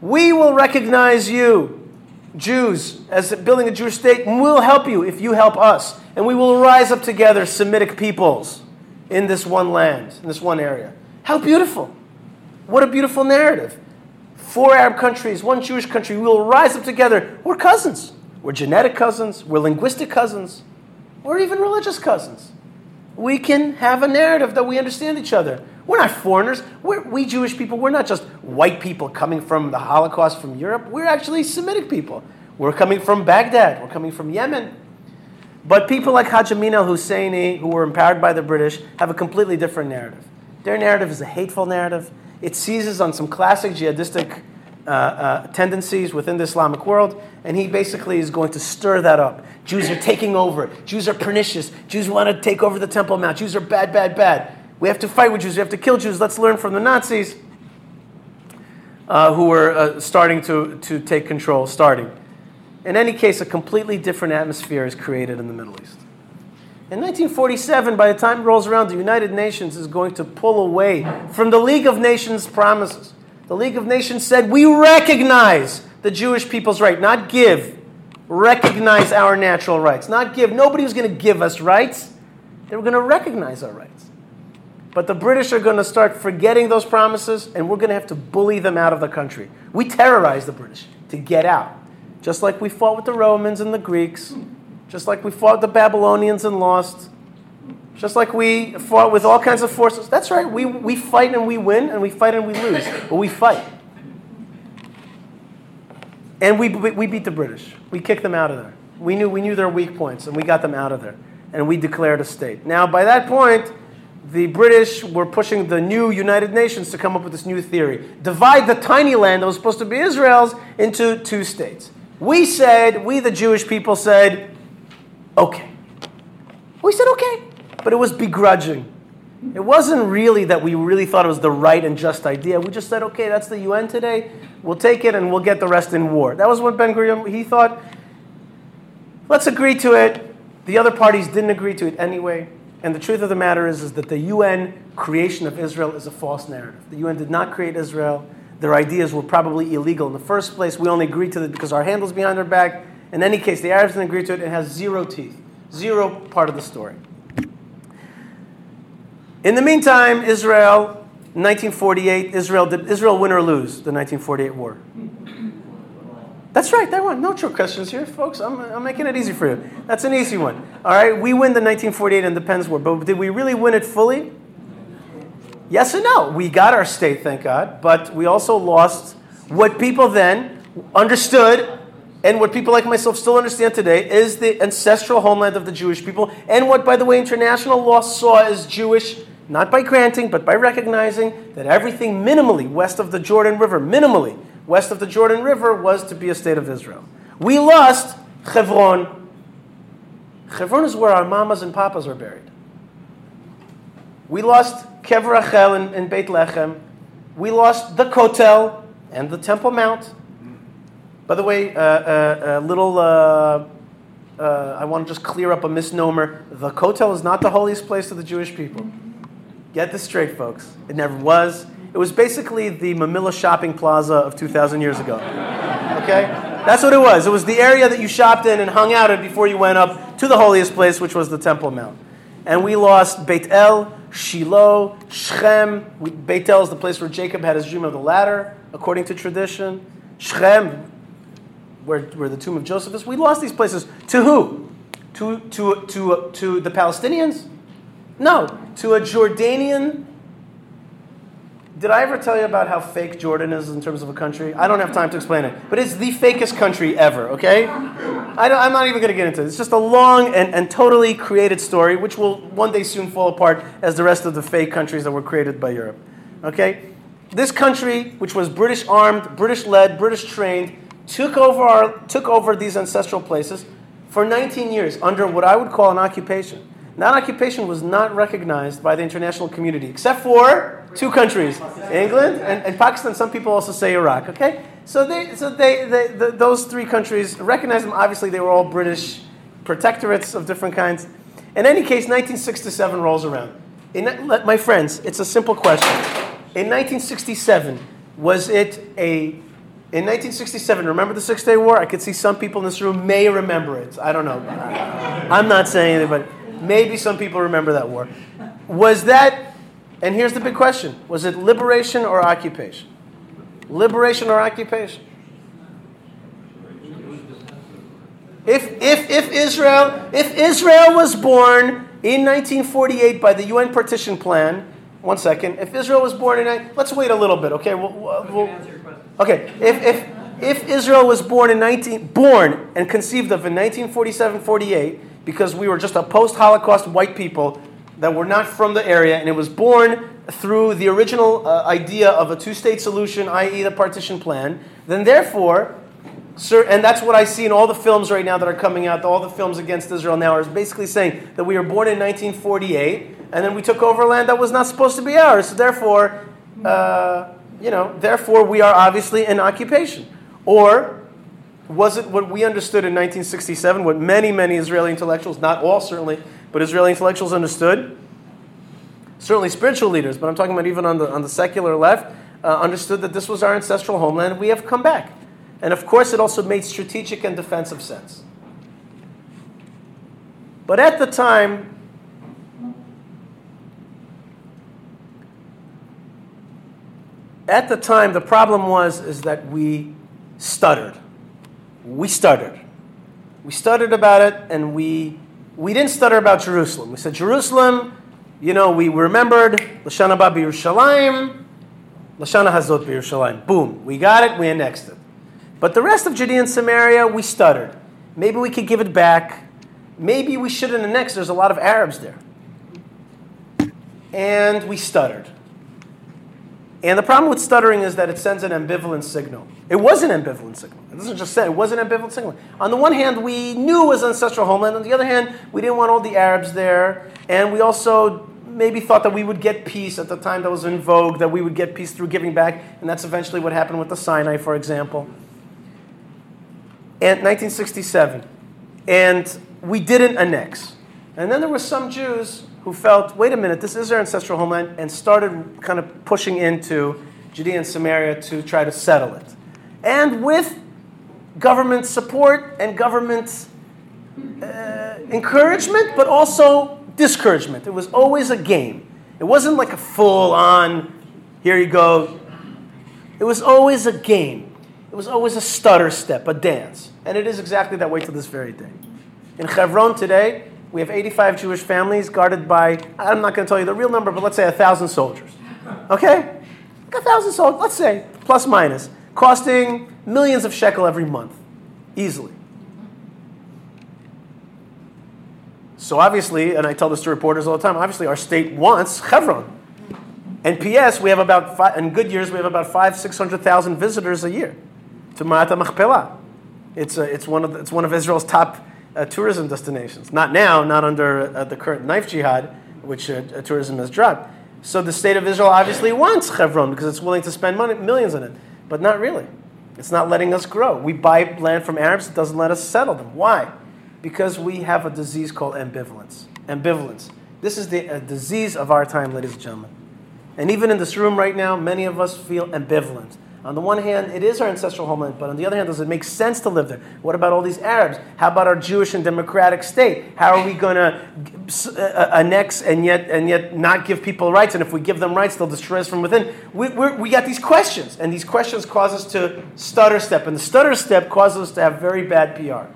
we will recognize you, Jews, as building a Jewish state, and we'll help you if you help us, and we will rise up together, Semitic peoples." In this one land, in this one area. How beautiful. What a beautiful narrative. Four Arab countries, one Jewish country, we will rise up together. We're cousins. We're genetic cousins. We're linguistic cousins. We're even religious cousins. We can have a narrative that we understand each other. We're not foreigners. We're, we Jewish people, we're not just white people coming from the Holocaust from Europe. We're actually Semitic people. We're coming from Baghdad. We're coming from Yemen. But people like Haj Amin al-Husseini, who were empowered by the British, have a completely different narrative. Their narrative is a hateful narrative. It seizes on some classic jihadistic uh, uh, tendencies within the Islamic world, and he basically is going to stir that up. Jews are taking over. Jews are pernicious. Jews want to take over the Temple Mount. Jews are bad, bad, bad. We have to fight with Jews. We have to kill Jews. Let's learn from the Nazis, uh, who were uh, starting to, to take control, starting. In any case, a completely different atmosphere is created in the Middle East. In nineteen forty-seven, by the time it rolls around, the United Nations is going to pull away from the League of Nations promises. The League of Nations said, we recognize the Jewish people's right, not give. Recognize our natural rights, not give. Nobody was going to give us rights. They were going to recognize our rights. But the British are going to start forgetting those promises, and we're going to have to bully them out of the country. We terrorize the British to get out. Just like we fought with the Romans and the Greeks, just like we fought with the Babylonians and lost, just like we fought with all kinds of forces. That's right, we, we fight and we win, and we fight and we lose, but we fight. And we, we beat the British. We kicked them out of there. We knew, we knew their weak points, and we got them out of there, and we declared a state. Now, by that point, the British were pushing the new United Nations to come up with this new theory. Divide the tiny land that was supposed to be Israel's into two states. We said, we the Jewish people said, okay. We said okay, but it was begrudging. It wasn't really that we really thought it was the right and just idea. We just said, okay, that's the U N today. We'll take it and we'll get the rest in war. That was what Ben-Gurion, he thought, let's agree to it. The other parties didn't agree to it anyway. And the truth of the matter is, is that the U N creation of Israel is a false narrative. The U N did not create Israel. Their ideas were probably illegal in the first place. We only agreed to it because our handle's behind our back. In any case, the Arabs didn't agree to it. It has zero teeth, zero part of the story. In the meantime, Israel, nineteen forty-eight, Israel did Israel win or lose the nineteen forty-eight war? That's right, that one. No trick questions here, folks. I'm, I'm making it easy for you. That's an easy one. All right, we win the nineteen forty-eight Independence War, but did we really win it fully? Yes and no. We got our state, thank God, but we also lost what people then understood, and what people like myself still understand today, is the ancestral homeland of the Jewish people, and what, by the way, international law saw as Jewish, not by granting, but by recognizing that everything minimally west of the Jordan River, minimally west of the Jordan River, was to be a state of Israel. We lost Hebron. Hebron is where our mamas and papas are buried. We lost Kever Achel in, in Beit Lechem. We lost the Kotel and the Temple Mount. By the way, a uh, uh, uh, little, uh, uh, I want to just clear up a misnomer. The Kotel is not the holiest place of the Jewish people. Get this straight, folks. It never was. It was basically the Mamilla shopping plaza of two thousand years ago. Okay? That's what it was. It was the area that you shopped in and hung out in before you went up to the holiest place, which was the Temple Mount. And we lost Beit El, Shiloh, Shechem. We, Beit El is the place where Jacob had his dream of the ladder, according to tradition. Shechem, where, where the tomb of Joseph is. We lost these places. To who? To, to, to, to the Palestinians? No. To a Jordanian. Did I ever tell you about how fake Jordan is in terms of a country? I don't have time to explain it. But it's the fakest country ever, okay? I don't, I'm not even going to get into it. It's just a long and, and totally created story, which will one day soon fall apart as the rest of the fake countries that were created by Europe. Okay? This country, which was British armed, British led, British trained, took over, our, took over these ancestral places for nineteen years under what I would call an occupation. That occupation was not recognized by the international community, except for two countries, England and, and Pakistan. Some people also say Iraq, okay? So they, so they, they, the, those three countries recognized them. Obviously, they were all British protectorates of different kinds. In any case, nineteen sixty-seven rolls around. In, my friends, it's a simple question. In nineteen sixty-seven, was it a... In nineteen sixty-seven, remember the Six-Day War? I could see some people in this room may remember it. I don't know. I'm not saying anything, but... Maybe some people remember that war. Was that And here's the big question. Was it liberation or occupation? Liberation or occupation? If, if, if, Israel, if Israel was born in nineteen forty-eight by the U N partition plan, one second, if Israel was born in, let's wait a little bit, okay? We'll, we'll, okay, if, if, if Israel was born in nineteen born and conceived of in nineteen forty-seven forty-eight, because we were just a post-Holocaust white people that were not from the area, and it was born through the original uh, idea of a two-state solution, that is the partition plan, then therefore... Sir, and that's what I see in all the films right now that are coming out. All the films against Israel now are basically saying that we were born in nineteen forty-eight, and then we took over land that was not supposed to be ours. So therefore, uh, you know, therefore we are obviously in occupation. Or was it what we understood in nineteen sixty-seven? What many, many Israeli intellectuals, not all certainly, but Israeli intellectuals understood. Certainly, spiritual leaders, but I'm talking about even on the on the secular left, uh, understood that this was our ancestral homeland. We have come back. And of course, it also made strategic and defensive sense. But at the time, at the time, the problem was is that we stuttered. We stuttered. We stuttered about it, and we we didn't stutter about Jerusalem. We said Jerusalem, you know, we remembered Lashana Ba B'Yerushalayim, Lashana Hazot B'Yerushalayim. Boom, we got it. We annexed it. But the rest of Judea and Samaria, we stuttered. Maybe we could give it back. Maybe we shouldn't annex. There's a lot of Arabs there. And we stuttered. And the problem with stuttering is that it sends an ambivalent signal. It was an ambivalent signal. It doesn't just say it was an ambivalent signal. On the one hand, we knew it was ancestral homeland. On the other hand, we didn't want all the Arabs there. And we also maybe thought that we would get peace at the time that was in vogue, that we would get peace through giving back. And that's eventually what happened with the Sinai, for example. And nineteen sixty-seven, and we didn't annex. And then there were some Jews who felt, wait a minute, this is our ancestral homeland, and started kind of pushing into Judea and Samaria to try to settle it. And with government support and government uh, encouragement, but also discouragement. It was always a game. It wasn't like a full-on, here you go. It was always a game. It was always a stutter step, a dance. And it is exactly that way to this very day. In Hebron today, we have eighty-five Jewish families guarded by, I'm not going to tell you the real number, but let's say one thousand soldiers. Okay? one thousand soldiers, let's say, plus minus, costing millions of shekel every month, easily. So obviously, and I tell this to reporters all the time, obviously our state wants Hebron. And P S, we have about, five, in good years, we have about five, six hundred thousand visitors a year. To Ma'at HaMachpelah. It's a, it's one of the, it's one of Israel's top uh, tourism destinations. Not now, not under uh, the current knife jihad, which uh, uh, tourism has dropped. So the state of Israel obviously wants Hebron because it's willing to spend money, millions on it, but not really. It's not letting us grow. We buy land from Arabs; it doesn't let us settle them. Why? Because we have a disease called ambivalence. Ambivalence. This is the uh, disease of our time, ladies and gentlemen. And even in this room right now, many of us feel ambivalent. On the one hand, it is our ancestral homeland, but on the other hand, does it make sense to live there? What about all these Arabs? How about our Jewish and democratic state? How are we going to annex and yet and yet not give people rights? And if we give them rights, they'll destroy us from within. We we're, we got these questions, and these questions cause us to stutter step, and the stutter step causes us to have very bad P R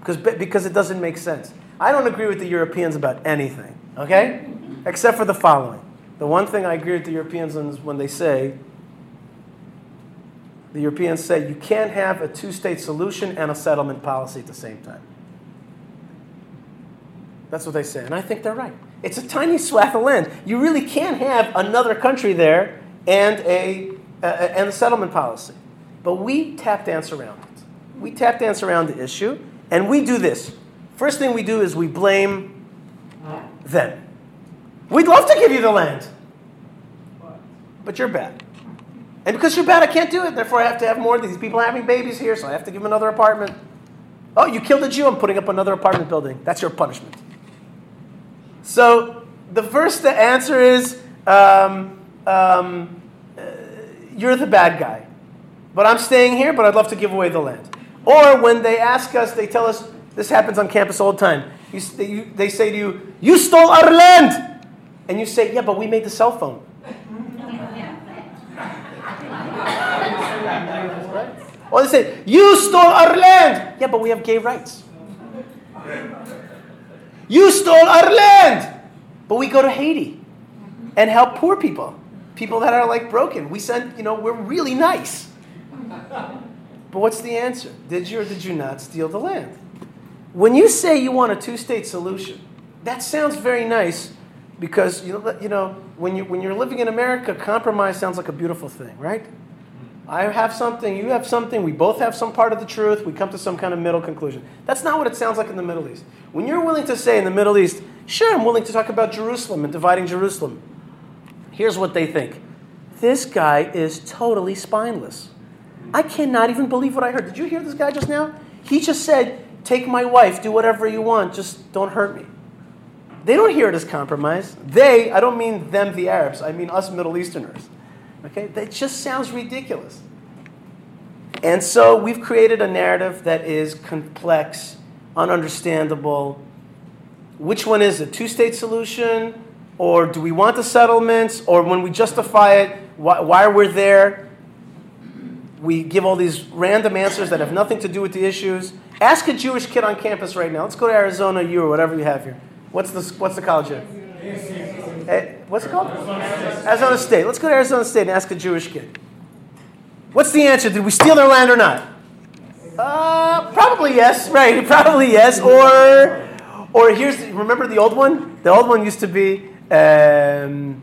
because because it doesn't make sense. I don't agree with the Europeans about anything, okay, except for the following. The one thing I agree with the Europeans on is when they say. The Europeans say you can't have a two-state solution and a settlement policy at the same time. That's what they say, and I think they're right. It's a tiny swath of land. You really can't have another country there and a, a, a and a settlement policy. But we tap dance around it. We tap dance around the issue, and we do this. First thing we do is we blame them. We'd love to give you the land, but you're bad. And because you're bad, I can't do it. Therefore, I have to have more. These people are having babies here, so I have to give them another apartment. Oh, you killed a Jew. I'm putting up another apartment building. That's your punishment. So the first the answer is, um, um, uh, you're the bad guy. But I'm staying here, but I'd love to give away the land. Or when they ask us, they tell us, this happens on campus all the time. You, they, you, they say to you, you stole our land. And you say, yeah, but we made the cell phone. Or they say, you stole our land. Yeah, but we have gay rights. You stole our land. But we go to Haiti and help poor people, people that are like broken. We send, you know, we're really nice. But what's the answer? Did you or did you not steal the land? When you say you want a two-state solution, that sounds very nice because, you know, you know when, you, when you're living in America, compromise sounds like a beautiful thing, right? I have something, you have something, we both have some part of the truth, we come to some kind of middle conclusion. That's not what it sounds like in the Middle East. When you're willing to say in the Middle East, sure, I'm willing to talk about Jerusalem and dividing Jerusalem. Here's what they think. This guy is totally spineless. I cannot even believe what I heard. Did you hear this guy just now? He just said, take my wife, do whatever you want, just don't hurt me. They don't hear it as compromise. They, I don't mean them, the Arabs, I mean us Middle Easterners. Okay, that just sounds ridiculous. And so we've created a narrative that is complex, ununderstandable. Which one is it? Two-state solution? Or do we want the settlements? Or when we justify it, why, why we're there, we give all these random answers that have nothing to do with the issues. Ask a Jewish kid on campus right now. Let's go to Arizona U or whatever you have here. What's the, what's the college here? Hey, what's it called? Arizona State. Let's go to Arizona State and ask a Jewish kid. What's the answer? Did we steal their land or not? Uh, probably yes, right? Probably yes. Or, or here's the, remember the old one. The old one used to be. Um,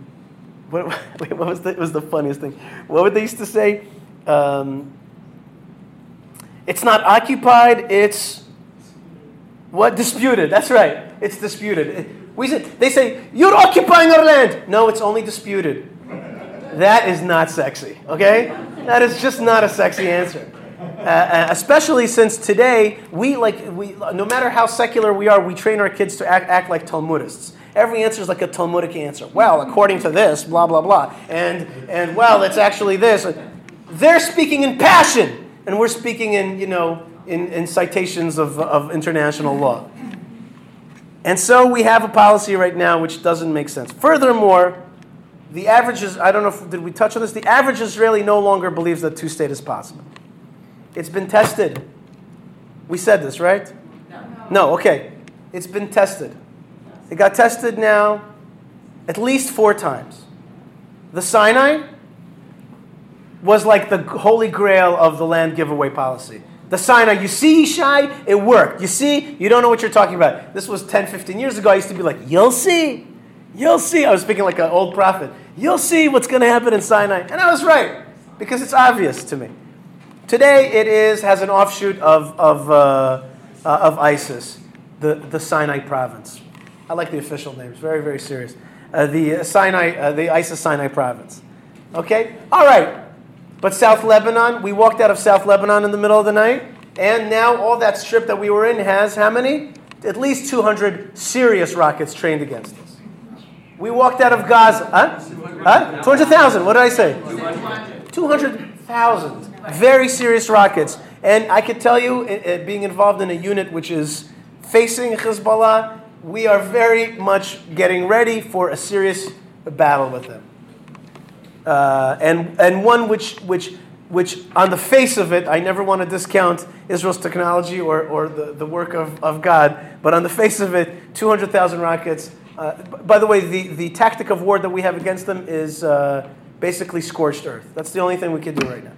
what, wait, what was the was the funniest thing? What would they used to say? Um, it's not occupied. It's what disputed. That's right. It's disputed. It, We say, they say, you're occupying our land. No, it's only disputed. That is not sexy, okay? That is just not a sexy answer. Uh, especially since today, we like we no matter how secular we are, we train our kids to act, act like Talmudists. Every answer is like a Talmudic answer. Well, according to this, blah, blah, blah. And, and well, it's actually this. They're speaking in passion. And we're speaking in, you know, in, in citations of, of international law. And so we have a policy right now which doesn't make sense. Furthermore, the average is, I don't know, if, did we touch on this? The average Israeli no longer believes that two-state is possible. It's been tested. We said this, right? No. No, okay. It's been tested. It got tested now at least four times. The Sinai was like the holy grail of the land giveaway policy. The Sinai, you see, Yishai, it worked. You see, you don't know what you're talking about. This was ten, fifteen years ago. I used to be like, you'll see. You'll see. I was speaking like an old prophet. You'll see what's going to happen in Sinai. And I was right, because it's obvious to me. Today, it is has an offshoot of of uh, uh, of ISIS, the, the Sinai province. I like the official names. Very, very serious. Uh, the Sinai, uh, the ISIS Sinai province. Okay? All right. But South Lebanon, we walked out of South Lebanon in the middle of the night, and now all that strip that we were in has how many? At least two hundred serious rockets trained against us. We walked out of Gaza. Huh? Huh? two hundred thousand. What did I say? two hundred thousand. Very serious rockets. And I could tell you, it, it, being involved in a unit which is facing Hezbollah, we are very much getting ready for a serious battle with them. Uh, and and one which which which on the face of it, I never want to discount Israel's technology or, or the, the work of, of God, but on the face of it, two hundred thousand rockets. Uh, by the way, the, the tactic of war that we have against them is uh, basically scorched earth. That's the only thing we can do right now.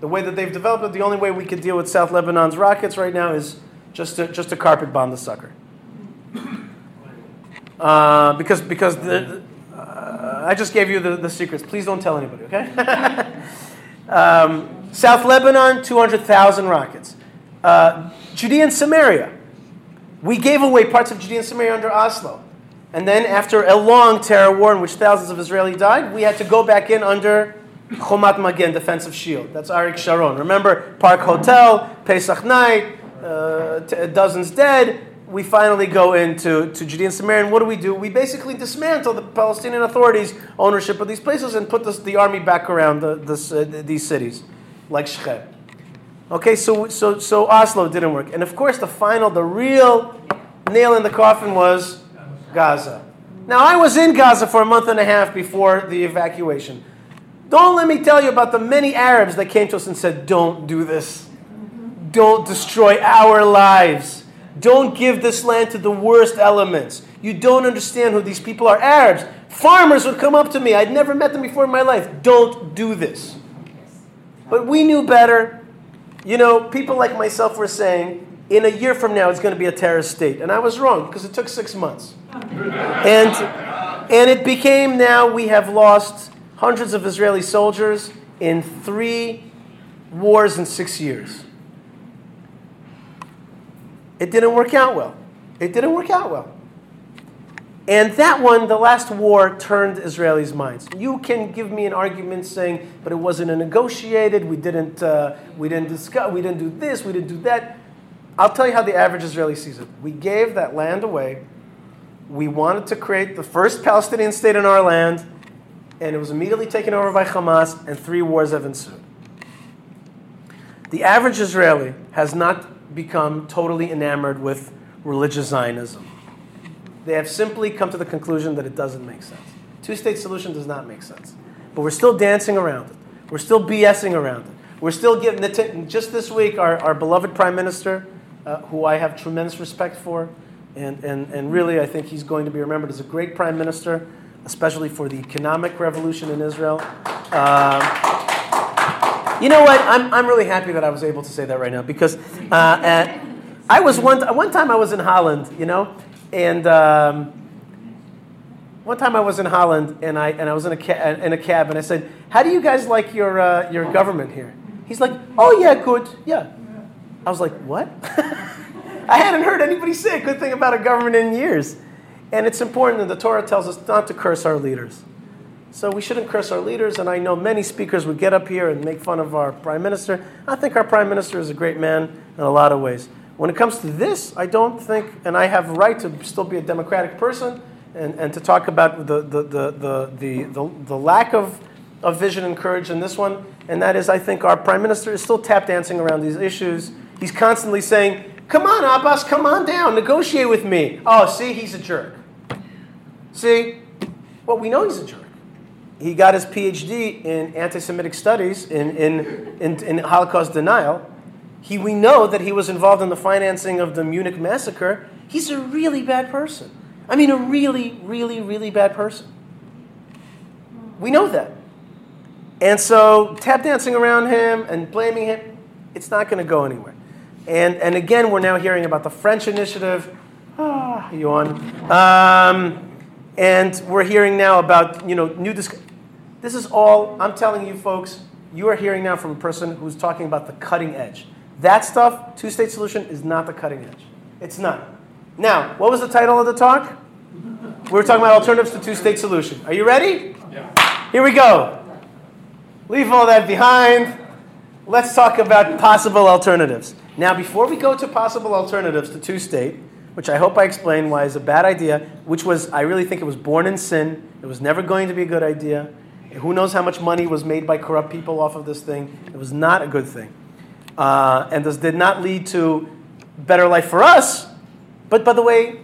The way that they've developed it, the only way we can deal with South Lebanon's rockets right now is just to, just to carpet bomb the sucker. Uh, because because the... Uh, I just gave you the, the secrets. Please don't tell anybody, okay? um, South Lebanon, two hundred thousand rockets. Uh, Judea and Samaria. We gave away parts of Judea and Samaria under Oslo. And then after a long terror war in which thousands of Israelis died, we had to go back in under Chomat Magen, defensive shield. That's Arik Sharon. Remember, Park Hotel, Pesach night, uh, t- dozens dead. We finally go into to Judea and Samaria, and what do we do? We basically dismantle the Palestinian authorities' ownership of these places and put this, the army back around the, this, uh, these cities, like Shechem. Okay, so so so Oslo didn't work, and of course the final, the real nail in the coffin was Gaza. Now I was in Gaza for a month and a half before the evacuation. Don't let me tell you about the many Arabs that came to us and said, don't do this. Don't destroy our lives. Don't give this land to the worst elements. You don't understand who these people are. Arabs, farmers would come up to me. I'd never met them before in my life. Don't do this. But we knew better. You know, people like myself were saying, in a year from now, it's going to be a terrorist state. And I was wrong, because it took six months. And, and it became now we have lost hundreds of Israeli soldiers in three wars in six years. It didn't work out well. It didn't work out well. And that one, the last war, turned Israelis' minds. You can give me an argument saying, but it wasn't a negotiated, we didn't, uh, we didn't discuss, we didn't do this, we didn't do that. I'll tell you how the average Israeli sees it. We gave that land away. We wanted to create the first Palestinian state in our land, and it was immediately taken over by Hamas, and three wars have ensued. The average Israeli has not become totally enamored with religious Zionism. They have simply come to the conclusion that it doesn't make sense. Two-state solution does not make sense. But we're still dancing around it. We're still BSing around it. We're still getting the t- just this week, our, our beloved Prime Minister, uh, who I have tremendous respect for, and, and, and really I think he's going to be remembered as a great Prime Minister, especially for the economic revolution in Israel. Uh, you know what? I'm I'm really happy that I was able to say that right now, because uh, at, I was one t- one time I was in Holland, you know, and um, one time I was in Holland and I and I was in a ca- in a cab and I said, "How do you guys like your uh, your government here?" He's like, "Oh yeah, good, yeah." I was like, "What?" I hadn't heard anybody say a good thing about a government in years. And it's important that the Torah tells us not to curse our leaders. So we shouldn't curse our leaders, and I know many speakers would get up here and make fun of our Prime Minister. I think our Prime Minister is a great man in a lot of ways. When it comes to this, I don't think, and I have a right to still be a democratic person and, and to talk about the the the the the, the, the lack of, of vision and courage in this one, and that is I think our Prime Minister is still tap dancing around these issues. He's constantly saying, "Come on, Abbas, come on down, negotiate with me." Oh, see, he's a jerk. See? Well, we know he's a jerk. He got his P H D in anti-Semitic studies, in, in, in, in Holocaust denial. He, we know that he was involved in the financing of the Munich massacre. He's a really bad person. I mean, a really, really, really bad person. We know that. And so, tap dancing around him and blaming him, it's not going to go anywhere. And and again, we're now hearing about the French initiative. Ah, yawn. Um, and we're hearing now about, you know, new disc- This is all, I'm telling you folks, you are hearing now from a person who's talking about the cutting edge. That stuff, two-state solution, is not the cutting edge. It's not. Now, what was the title of the talk? We were talking about alternatives to two-state solution. Are you ready? Yeah. Here we go. Leave all that behind. Let's talk about possible alternatives. Now, before we go to possible alternatives to two-state, which I hope I explained why is a bad idea, which was, I really think it was born in sin. It was never going to be a good idea. Who knows how much money was made by corrupt people off of this thing. It was not a good thing. Uh, and this did not lead to better life for us. But by the way,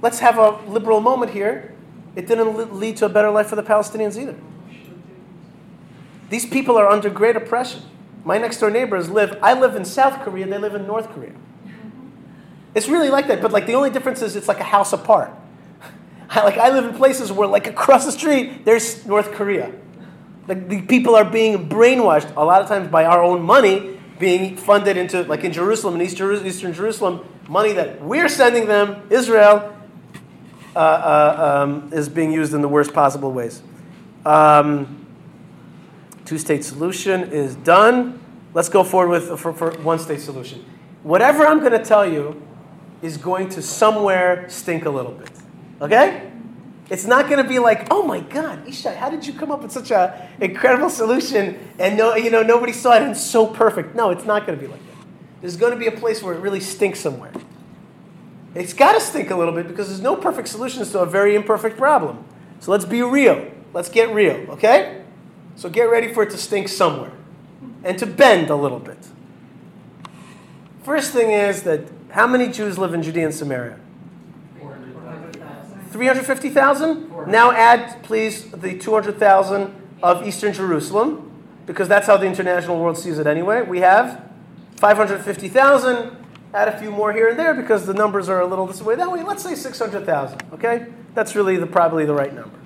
let's have a liberal moment here. It didn't lead to a better life for the Palestinians either. These people are under great oppression. My next door neighbors live, I live in South Korea, they live in North Korea. It's really like that, but like the only difference is it's like a house apart. I, like I live in places where like across the street, there's North Korea. Like the people are being brainwashed a lot of times by our own money being funded into, like in Jerusalem, in East Jeru- Eastern Jerusalem, money that we're sending them, Israel, uh, uh, um, is being used in the worst possible ways. Um, Two-state solution is done. Let's go forward with for, for one-state solution. Whatever I'm going to tell you is going to somewhere stink a little bit. Okay? It's not going to be like, oh my God, Ishai, how did you come up with such an incredible solution and no, you know, nobody saw it and it's so perfect. No, it's not going to be like that. There's going to be a place where it really stinks somewhere. It's got to stink a little bit because there's no perfect solutions to a very imperfect problem. So let's be real. Let's get real. Okay? So get ready for it to stink somewhere and to bend a little bit. First thing is that how many Jews live in Judea and Samaria? three hundred fifty thousand. Now add, please, the two hundred thousand of Eastern Jerusalem, because that's how the international world sees it anyway. We have five hundred fifty thousand, add a few more here and there because the numbers are a little this way, that way. Let's say six hundred thousand, okay? That's really the, probably the right number.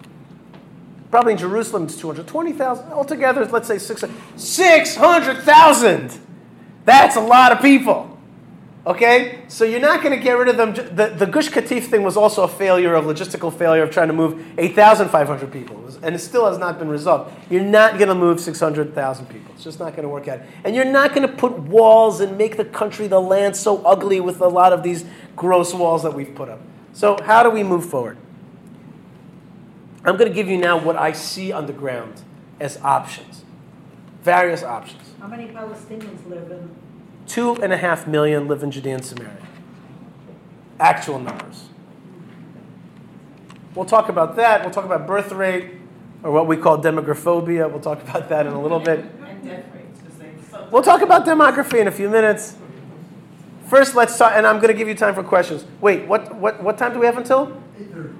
Probably in Jerusalem it's two hundred twenty thousand. Altogether, let's say six hundred thousand. That's a lot of people. Okay? So you're not going to get rid of them. The, the Gush Katif thing was also a failure, a logistical failure of trying to move eight thousand five hundred people. And it still has not been resolved. You're not going to move six hundred thousand people. It's just not going to work out. And you're not going to put walls and make the country, the land so ugly with a lot of these gross walls that we've put up. So how do we move forward? I'm going to give you now what I see on the ground as options, various options. How many Palestinians live in? Two and a half million live in Judea and Samaria. Actual numbers. We'll talk about that. We'll talk about birth rate, or what we call demographobia. We'll talk about that in a little bit. And death rates. We'll talk about demography in a few minutes. First, let's talk, and I'm going to give you time for questions. Wait, what, what, what time do we have until? eight thirty.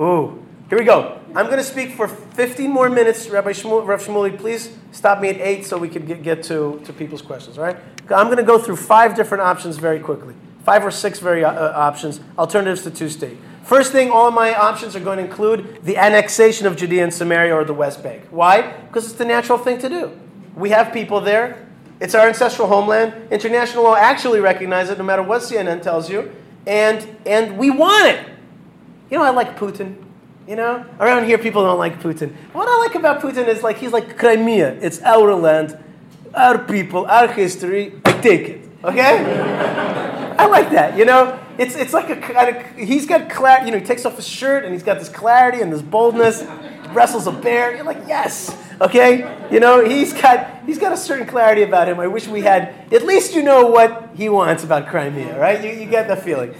Ooh. Here we go. I'm going to speak for fifteen more minutes. Rabbi Shmuel, Rav Shmuley, please stop me at eight so we can get, get to, to people's questions, all right? I'm going to go through five different options very quickly, five or six very uh, options, alternatives to two-state. First thing, all of my options are going to include the annexation of Judea and Samaria or the West Bank. Why? Because it's the natural thing to do. We have people there. It's our ancestral homeland. International law actually recognizes it, no matter what C N N tells you, and and we want it. You know, I like Putin. You know, around here people don't like Putin. What I like about Putin is like he's like Crimea. It's our land, our people, our history. I take it. Okay, I like that. You know, it's it's like a kind of he's got clarity. You know, he takes off his shirt and he's got this clarity and this boldness. Wrestles a bear. You're like yes. Okay, you know he's got he's got a certain clarity about him. I wish we had at least you know what he wants about Crimea, right? You you get that feeling.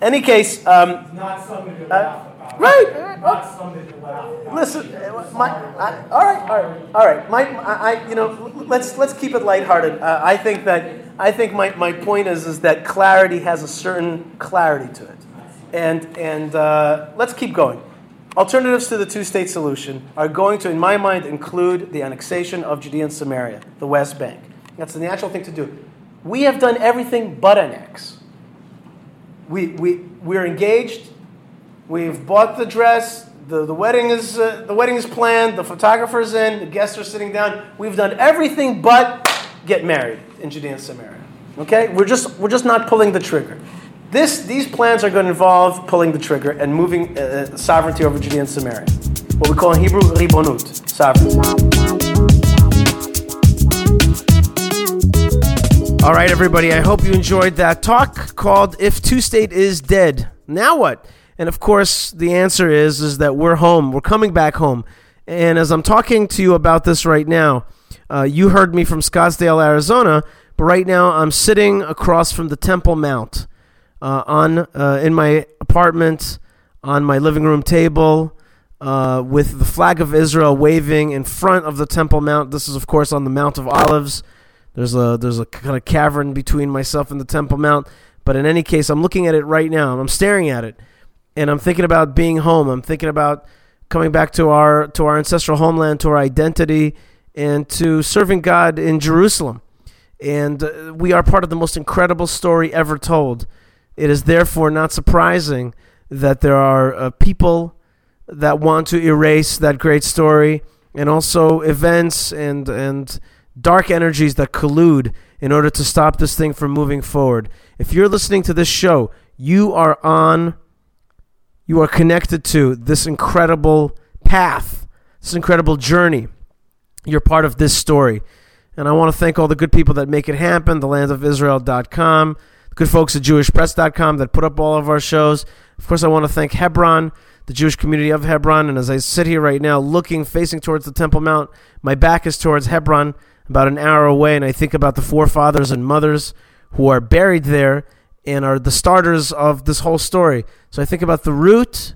Any case, um, not something to laugh about. Right? right. Not something to laugh about. Listen, my, I, all right, all right, all right. My, I, I, you know, let's let's keep it lighthearted. Uh, I think that I think my, my point is is that clarity has a certain clarity to it, and and uh, let's keep going. Alternatives to the two-state solution are going to, in my mind, include the annexation of Judea and Samaria, the West Bank. That's the natural thing to do. We have done everything but annex. We, we, we're engaged, we've bought the dress, the, the wedding is uh, the wedding is planned, the photographer's in, the guests are sitting down. We've done everything but get married in Judea and Samaria. Okay? We're just, we're just not pulling the trigger. This, these plans are going to involve pulling the trigger and moving uh, sovereignty over Judea and Samaria. What we call in Hebrew, ribonut, sovereignty. All right, everybody, I hope you enjoyed that talk called If Two-State Is Dead, Now What? And, of course, the answer is is that we're home. We're coming back home. And as I'm talking to you about this right now, uh, you heard me from Scottsdale, Arizona, but right now I'm sitting across from the Temple Mount uh, on uh, in my apartment, on my living room table, uh, with the flag of Israel waving in front of the Temple Mount. This is, of course, on the Mount of Olives. There's a there's a kind of cavern between myself and the Temple Mount. But in any case, I'm looking at it right now. I'm staring at it. And I'm thinking about being home. I'm thinking about coming back to our to our ancestral homeland, to our identity, and to serving God in Jerusalem. And uh, we are part of the most incredible story ever told. It is therefore not surprising that there are uh, people that want to erase that great story, and also events and and dark energies that collude in order to stop this thing from moving forward. If you're listening to this show, you are on, you are connected to this incredible path, this incredible journey. You're part of this story. And I want to thank all the good people that make it happen, the land of israel dot com, the good folks at jewish press dot com that put up all of our shows. Of course, I want to thank Hebron, the Jewish community of Hebron. And as I sit here right now, looking, facing towards the Temple Mount, my back is towards Hebron, about an hour away, and I think about the forefathers and mothers who are buried there and are the starters of this whole story. So I think about the root,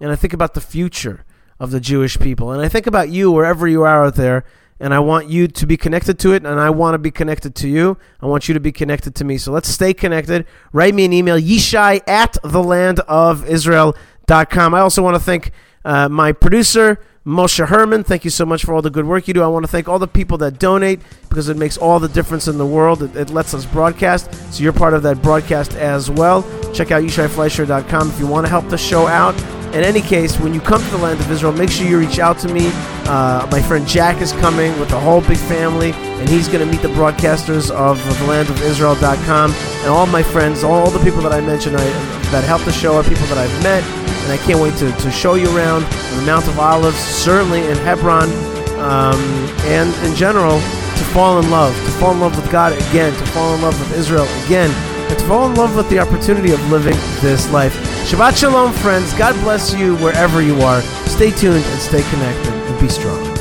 and I think about the future of the Jewish people. And I think about you wherever you are out there, and I want you to be connected to it, and I want to be connected to you. I want you to be connected to me. So let's stay connected. Write me an email, yishai at the land of Israel dot com. I also want to thank uh, my producer, Moshe Herman, thank you so much for all the good work you do. I want to thank all the people that donate because it makes all the difference in the world. It, it lets us broadcast, so you're part of that broadcast as well. Check out Yishai Fleischer dot com if you want to help the show out. In any case, when you come to the land of Israel, make sure you reach out to me. Uh, my friend Jack is coming with a whole big family, and he's going to meet the broadcasters of the land of Israel dot com. And all my friends, all the people that I mentioned I, that helped the show are people that I've met. And I can't wait to, to show you around on the Mount of Olives, certainly in Hebron, um, and in general, to fall in love. To fall in love with God again. To fall in love with Israel again. And to fall in love with the opportunity of living this life. Shabbat Shalom, friends. God bless you wherever you are. Stay tuned and stay connected and be strong.